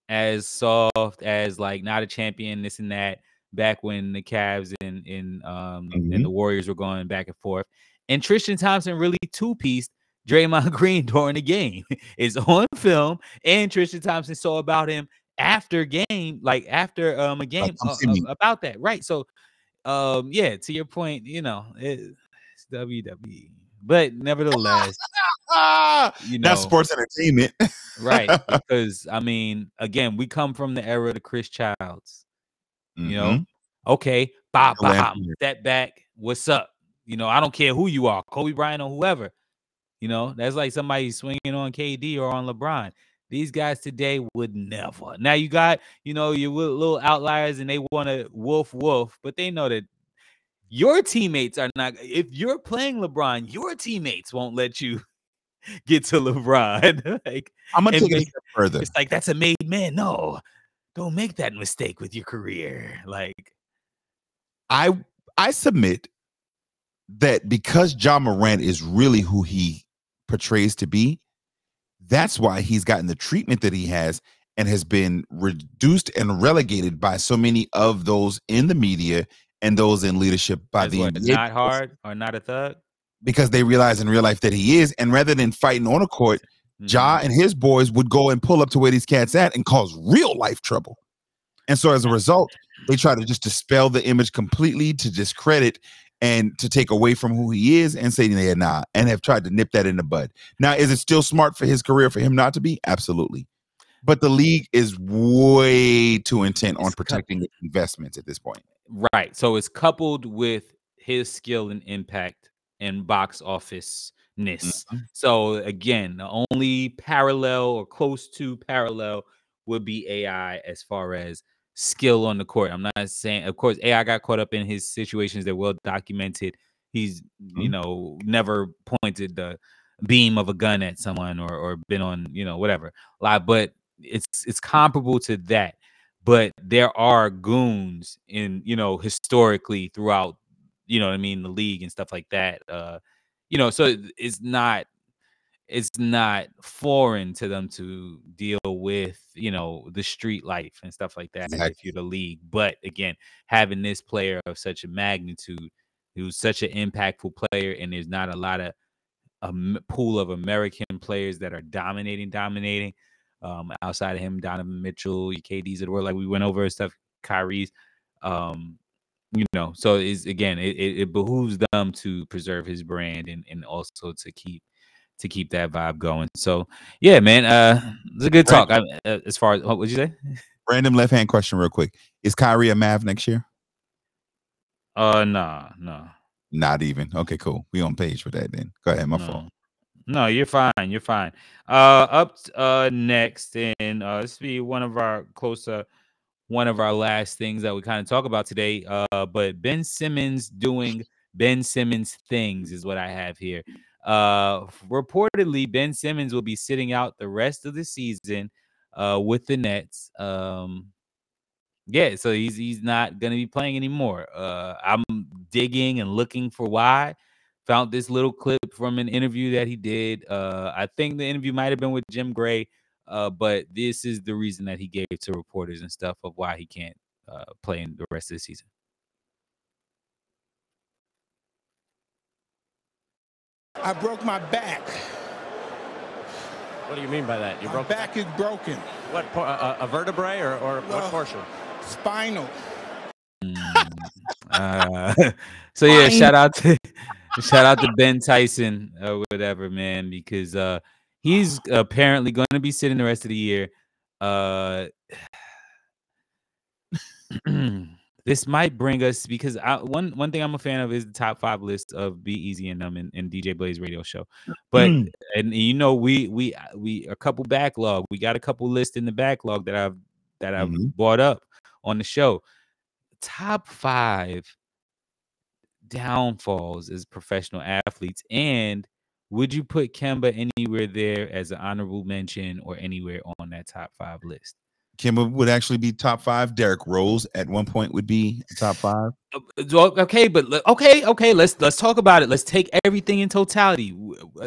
as soft, as like not a champion, this and that. Back when the Cavs and and um mm-hmm. and the Warriors were going back and forth, and Tristan Thompson really two-pieced Draymond Green during the game. Is on film, and Tristan Thompson saw about him after game, like after um a game uh, about that, right? So, um, yeah, to your point, you know, it's W W E, but nevertheless, you know, that's sports entertainment, right? Because I mean, again, we come from the era of the Chris Childs, you mm-hmm. know. Okay, bop, bop, step back. What's up? You know, I don't care who you are, Kobe Bryant or whoever. You know, that's like somebody swinging on K D or on LeBron. These guys today would never. Now you got, you know, your little outliers and they want to wolf wolf, but they know that your teammates are not. If you're playing LeBron, your teammates won't let you get to LeBron. Like, I'm going to take it a step further. It's like, that's a made man. No, don't make that mistake with your career. Like, I I submit that because Ja Morant is really who he portrays to be, That's why he's gotten the treatment that he has and has been reduced and relegated by so many of those in the media and those in leadership by the N B A. Not hard or not a thug? Because they realize in real life that he is. And rather than fighting on a court, mm-hmm. Ja and his boys would go and pull up to where these cats at and cause real life trouble. And so as a result, they try to just dispel the image completely, to discredit and to take away from who he is and say, yeah, nah, and have tried to nip that in the bud. Now, is it still smart for his career for him not to be? Absolutely. But the league is way too intent on protecting its investments at this point. Right. So it's coupled with his skill and impact and box office-ness. Mm-hmm. So again, the only parallel or close to parallel would be A I as far as skill on the court. I'm not saying, of course, A I got caught up in his situations. They're well documented. He's, mm-hmm. you know, never pointed the beam of a gun at someone or or been on, you know, whatever. Like, but it's it's comparable to that. But there are goons in, you know, historically throughout, you know what I mean, the league and stuff like that. Uh, you know, so it's not it's not foreign to them to deal with, you know, the street life and stuff like that. Exactly. If you're the league. But again, having this player of such a magnitude, who's such an impactful player, and there's not a lot of a pool of American players that are dominating, dominating. Um, outside of him, Donovan Mitchell, K D's of the world, like we went over and stuff, Kyrie's, um, you know. So is again, it, it, it behooves them to preserve his brand and, and also to keep to keep that vibe going. So yeah, man, uh, it's a good talk. I, as far as what would you say? Random left hand question, real quick: is Kyrie a Mav next year? Uh, nah, nah. Not even. Okay, cool. We on page for that then. Go ahead, my no. fault. No, you're fine. You're fine. Uh, up uh, next, and uh, this will be one of our closer, one of our last things that we kind of talk about today. Uh, but Ben Simmons doing Ben Simmons things is what I have here. Uh, reportedly, Ben Simmons will be sitting out the rest of the season uh, with the Nets. Um, yeah, so he's he's not going to be playing anymore. Uh, I'm digging and looking for why. Found this little clip from an interview that he did. Uh, I think the interview might have been with Jim Gray, uh, but this is the reason that he gave to reporters and stuff of why he can't uh, play in the rest of the season. I broke my back. What do you mean by that? You broke my back, back is broken. What, a, a vertebrae or, or well, what portion? Spinal. Uh, so yeah, shout out to shout out to Ben Tyson or whatever, man, because uh, he's apparently going to be sitting the rest of the year. Uh, this might bring us, because I, one one thing I'm a fan of is the top five list of Be Easy and them and, and D J Blaze radio show. But mm. and you know we we we a couple backlog. We got a couple lists in the backlog that I've that I've mm-hmm. brought up on the show. Top five downfalls as professional athletes, and would you put Kemba anywhere there as an honorable mention or anywhere on that top five list? Kemba would actually be top five. Derrick Rose at one point would be top five. Okay, but okay, okay, let's let's talk about it. Let's take everything in totality.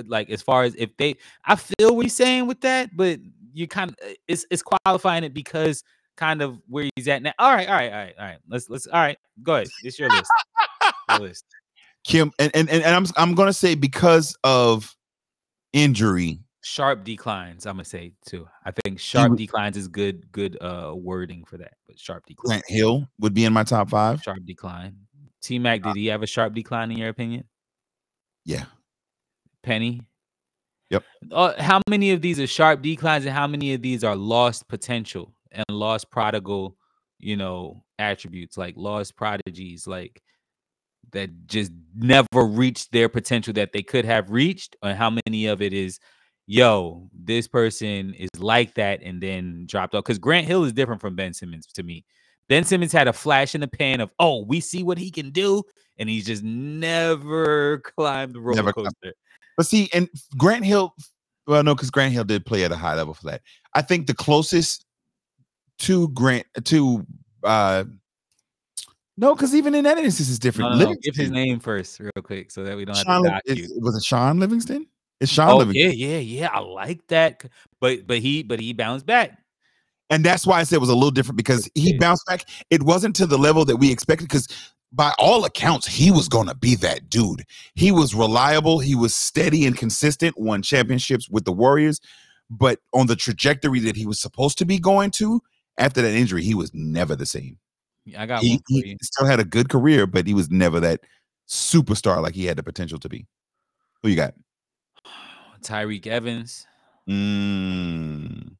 Like as far as if they, I feel what you're saying with that, but you kind of it's it's qualifying it because. Kind of where he's at now. All right, all right, all right, all right. Let's let's all right. Go ahead. It's your list. Your list. Kim and, and and I'm I'm gonna say because of injury, sharp declines. I'm gonna say too. I think sharp would, declines is good good uh wording for that. But sharp declines. Grant Hill would be in my top five. Sharp decline. T Mac, did he have a sharp decline in your opinion? Yeah. Penny. Yep. Uh, how many of these are sharp declines and how many of these are lost potential? And lost prodigal, you know, attributes like lost prodigies, like that just never reached their potential that they could have reached. And how many of it is, yo, this person is like that and then dropped off? Because Grant Hill is different from Ben Simmons to me. Ben Simmons had a flash in the pan of, oh, we see what he can do. And he's just never climbed the roller never coaster. Climbed. But see, and Grant Hill, well, no, because Grant Hill did play at a high level for that. I think the closest. To Grant, to uh, no, because even in that instance, it's different. No, no, no. Give his name first, real quick, so that we don't Sean have to dock you. Was it Sean Livingston? It's Sean oh, Livingston. Yeah, yeah, yeah. I like that. But but he but he bounced back. And that's why I said it was a little different, because he yeah. bounced back. It wasn't to the level that we expected, because by all accounts, he was going to be that dude. He was reliable. He was steady and consistent, won championships with the Warriors. But on the trajectory that he was supposed to be going to, after that injury, he was never the same. Yeah, I got he, one for you. He still had a good career, but he was never that superstar like he had the potential to be. Who you got? Tyreke Evans. Mm.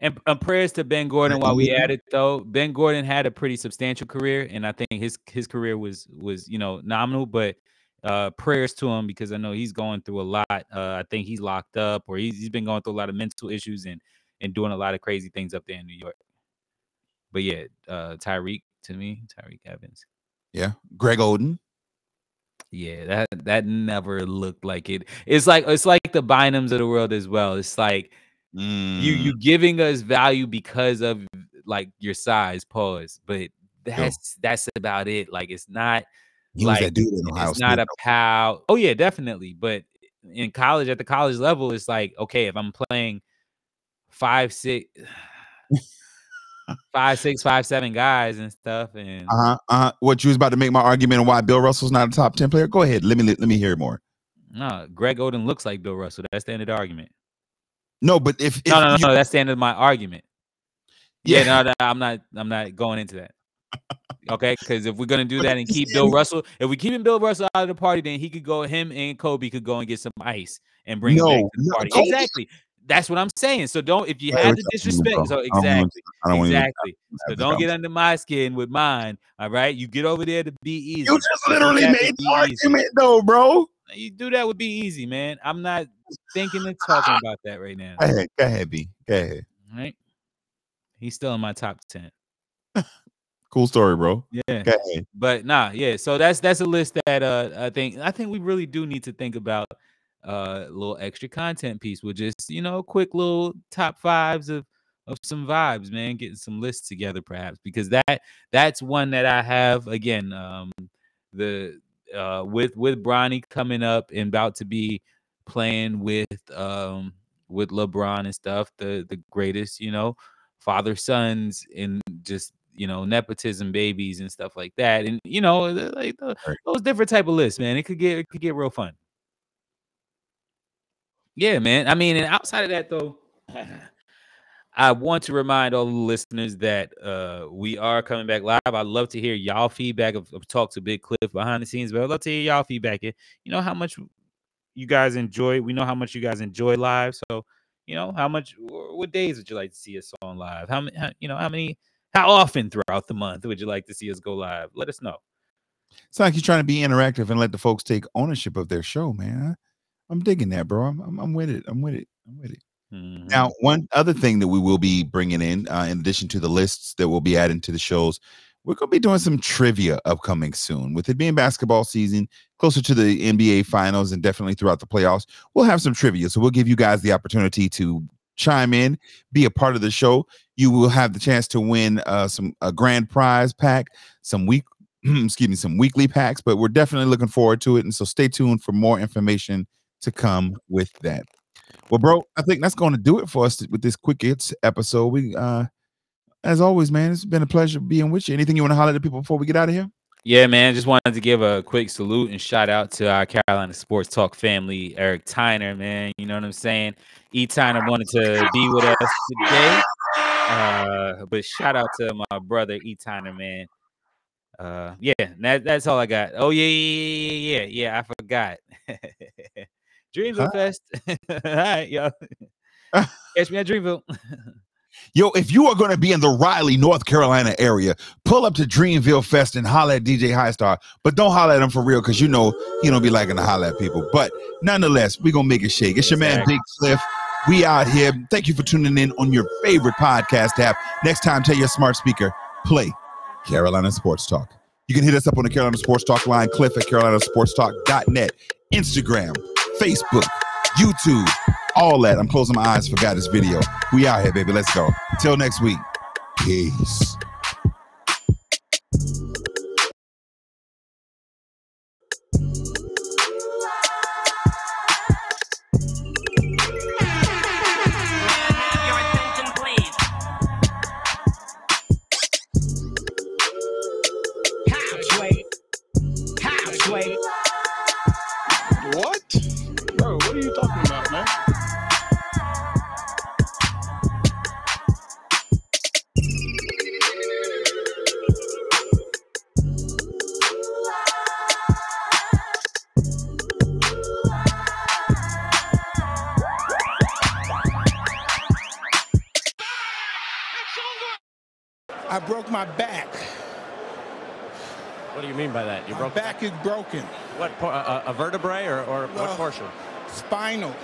And uh, prayers to Ben Gordon while we at it, though. Ben Gordon had a pretty substantial career, and I think his his career was, was you know, nominal. But uh, prayers to him, because I know he's going through a lot. Uh, I think he's locked up, or he's, he's been going through a lot of mental issues and, and doing a lot of crazy things up there in New York. But, yeah, uh, Tyreke, to me, Tyreke Evans. Yeah. Greg Oden. Yeah, that that never looked like it. It's like it's like the Bynums of the world as well. It's like mm. you you giving us value because of like your size, pause. But that's yeah. that's about it. Like it's not he like was that dude in Ohio it's State. Not a pal. Oh yeah, definitely. But in college, at the college level, it's like, okay, if I'm playing five six, five six, five seven guys and stuff, and uh-huh, uh-huh. what you was about to make my argument on why Bill Russell's not a top ten player. Go ahead, let me let me hear more. No, Greg Oden looks like Bill Russell. That's the end of the argument. No, but if, if no, no, no, you... no, that's the end of my argument. Yeah, yeah no, no, I'm not, I'm not going into that. Okay, because if we're gonna do that and keep Bill Russell, if we keep Bill Russell out of the party, then he could go. Him and Kobe could go and get some ice and bring no, him back to the party. No, exactly. That's what I'm saying. So don't, if you have the disrespect, so exactly, exactly. So don't get under my skin with mine. All right, you get over there to be easy. You just literally made the argument, though, bro. You do that would be easy, man. I'm not thinking and talking about that right now. Go ahead, go ahead, B. Go ahead. All right, he's still in my top ten. Cool story, bro. Yeah, go ahead. But nah, yeah. So that's that's a list that uh I think I think we really do need to think about. Uh, little extra content piece with just, you know, quick little top fives of of some vibes, man. Getting some lists together, perhaps, because that that's one that I have again. Um, the uh, with with Bronny coming up and about to be playing with um with LeBron and stuff. The the greatest, you know, father sons and just, you know, nepotism babies and stuff like that. And you know, like the, those different type of lists, man. It could get it could get real fun. Yeah, man. I mean, and outside of that, though, I want to remind all the listeners that uh, we are coming back live. I'd love to hear y'all feedback. I've, I've talked to Big Cliff behind the scenes, but I'd love to hear y'all feedback. You know how much you guys enjoy. We know how much you guys enjoy live. So, you know, how much, what days would you like to see us on live? How many, how, you know, how many, how often throughout the month would you like to see us go live? Let us know. It's like you're trying to be interactive and let the folks take ownership of their show, man. I'm digging that, bro. I'm, I'm I'm with it. I'm with it. I'm with it. Mm-hmm. Now, one other thing that we will be bringing in, uh, in addition to the lists that we'll be adding to the shows, we're going to be doing some trivia upcoming soon. With it being basketball season, closer to the N B A finals and definitely throughout the playoffs, we'll have some trivia. So we'll give you guys the opportunity to chime in, be a part of the show. You will have the chance to win uh, some a grand prize pack, some week, excuse me, some weekly packs. But we're definitely looking forward to it. And so stay tuned for more information to come with that. Well, bro, I think that's going to do it for us with this quick hits episode. We, uh, as always, man, it's been a pleasure being with you. Anything you want to holler to people before we get out of here? Yeah, man, just wanted to give a quick salute and shout out to our Carolina Sports Talk family, Eric Tyner, man. You know what I'm saying? E. Tyner wanted to be with us today, uh, but shout out to my brother, E. Tyner, man. Uh, yeah, that, that's all I got. Oh, yeah, yeah, yeah, yeah, yeah. I forgot. Dreamville huh? Fest. All right, y'all. Catch me at Dreamville. Yo, if you are going to be in the Raleigh, North Carolina area, pull up to Dreamville Fest and holler at D J High Star. But don't holler at him for real, because you know he don't be liking to holler at people. But nonetheless, we're going to make it shake. It's your man, Big Cliff. We out here. Thank you for tuning in on your favorite podcast app. Next time, tell your smart speaker, play Carolina Sports Talk. You can hit us up on the Carolina Sports Talk line, Cliff at carolina sports talk dot net, Instagram, Facebook, YouTube, all that. I'm closing my eyes, forgot this video. We out here, baby. Let's go. Until next week. Peace. I broke my back. What do you mean by that? You broke my back is broken. What, a, a vertebrae or, or well, what portion? Spinal.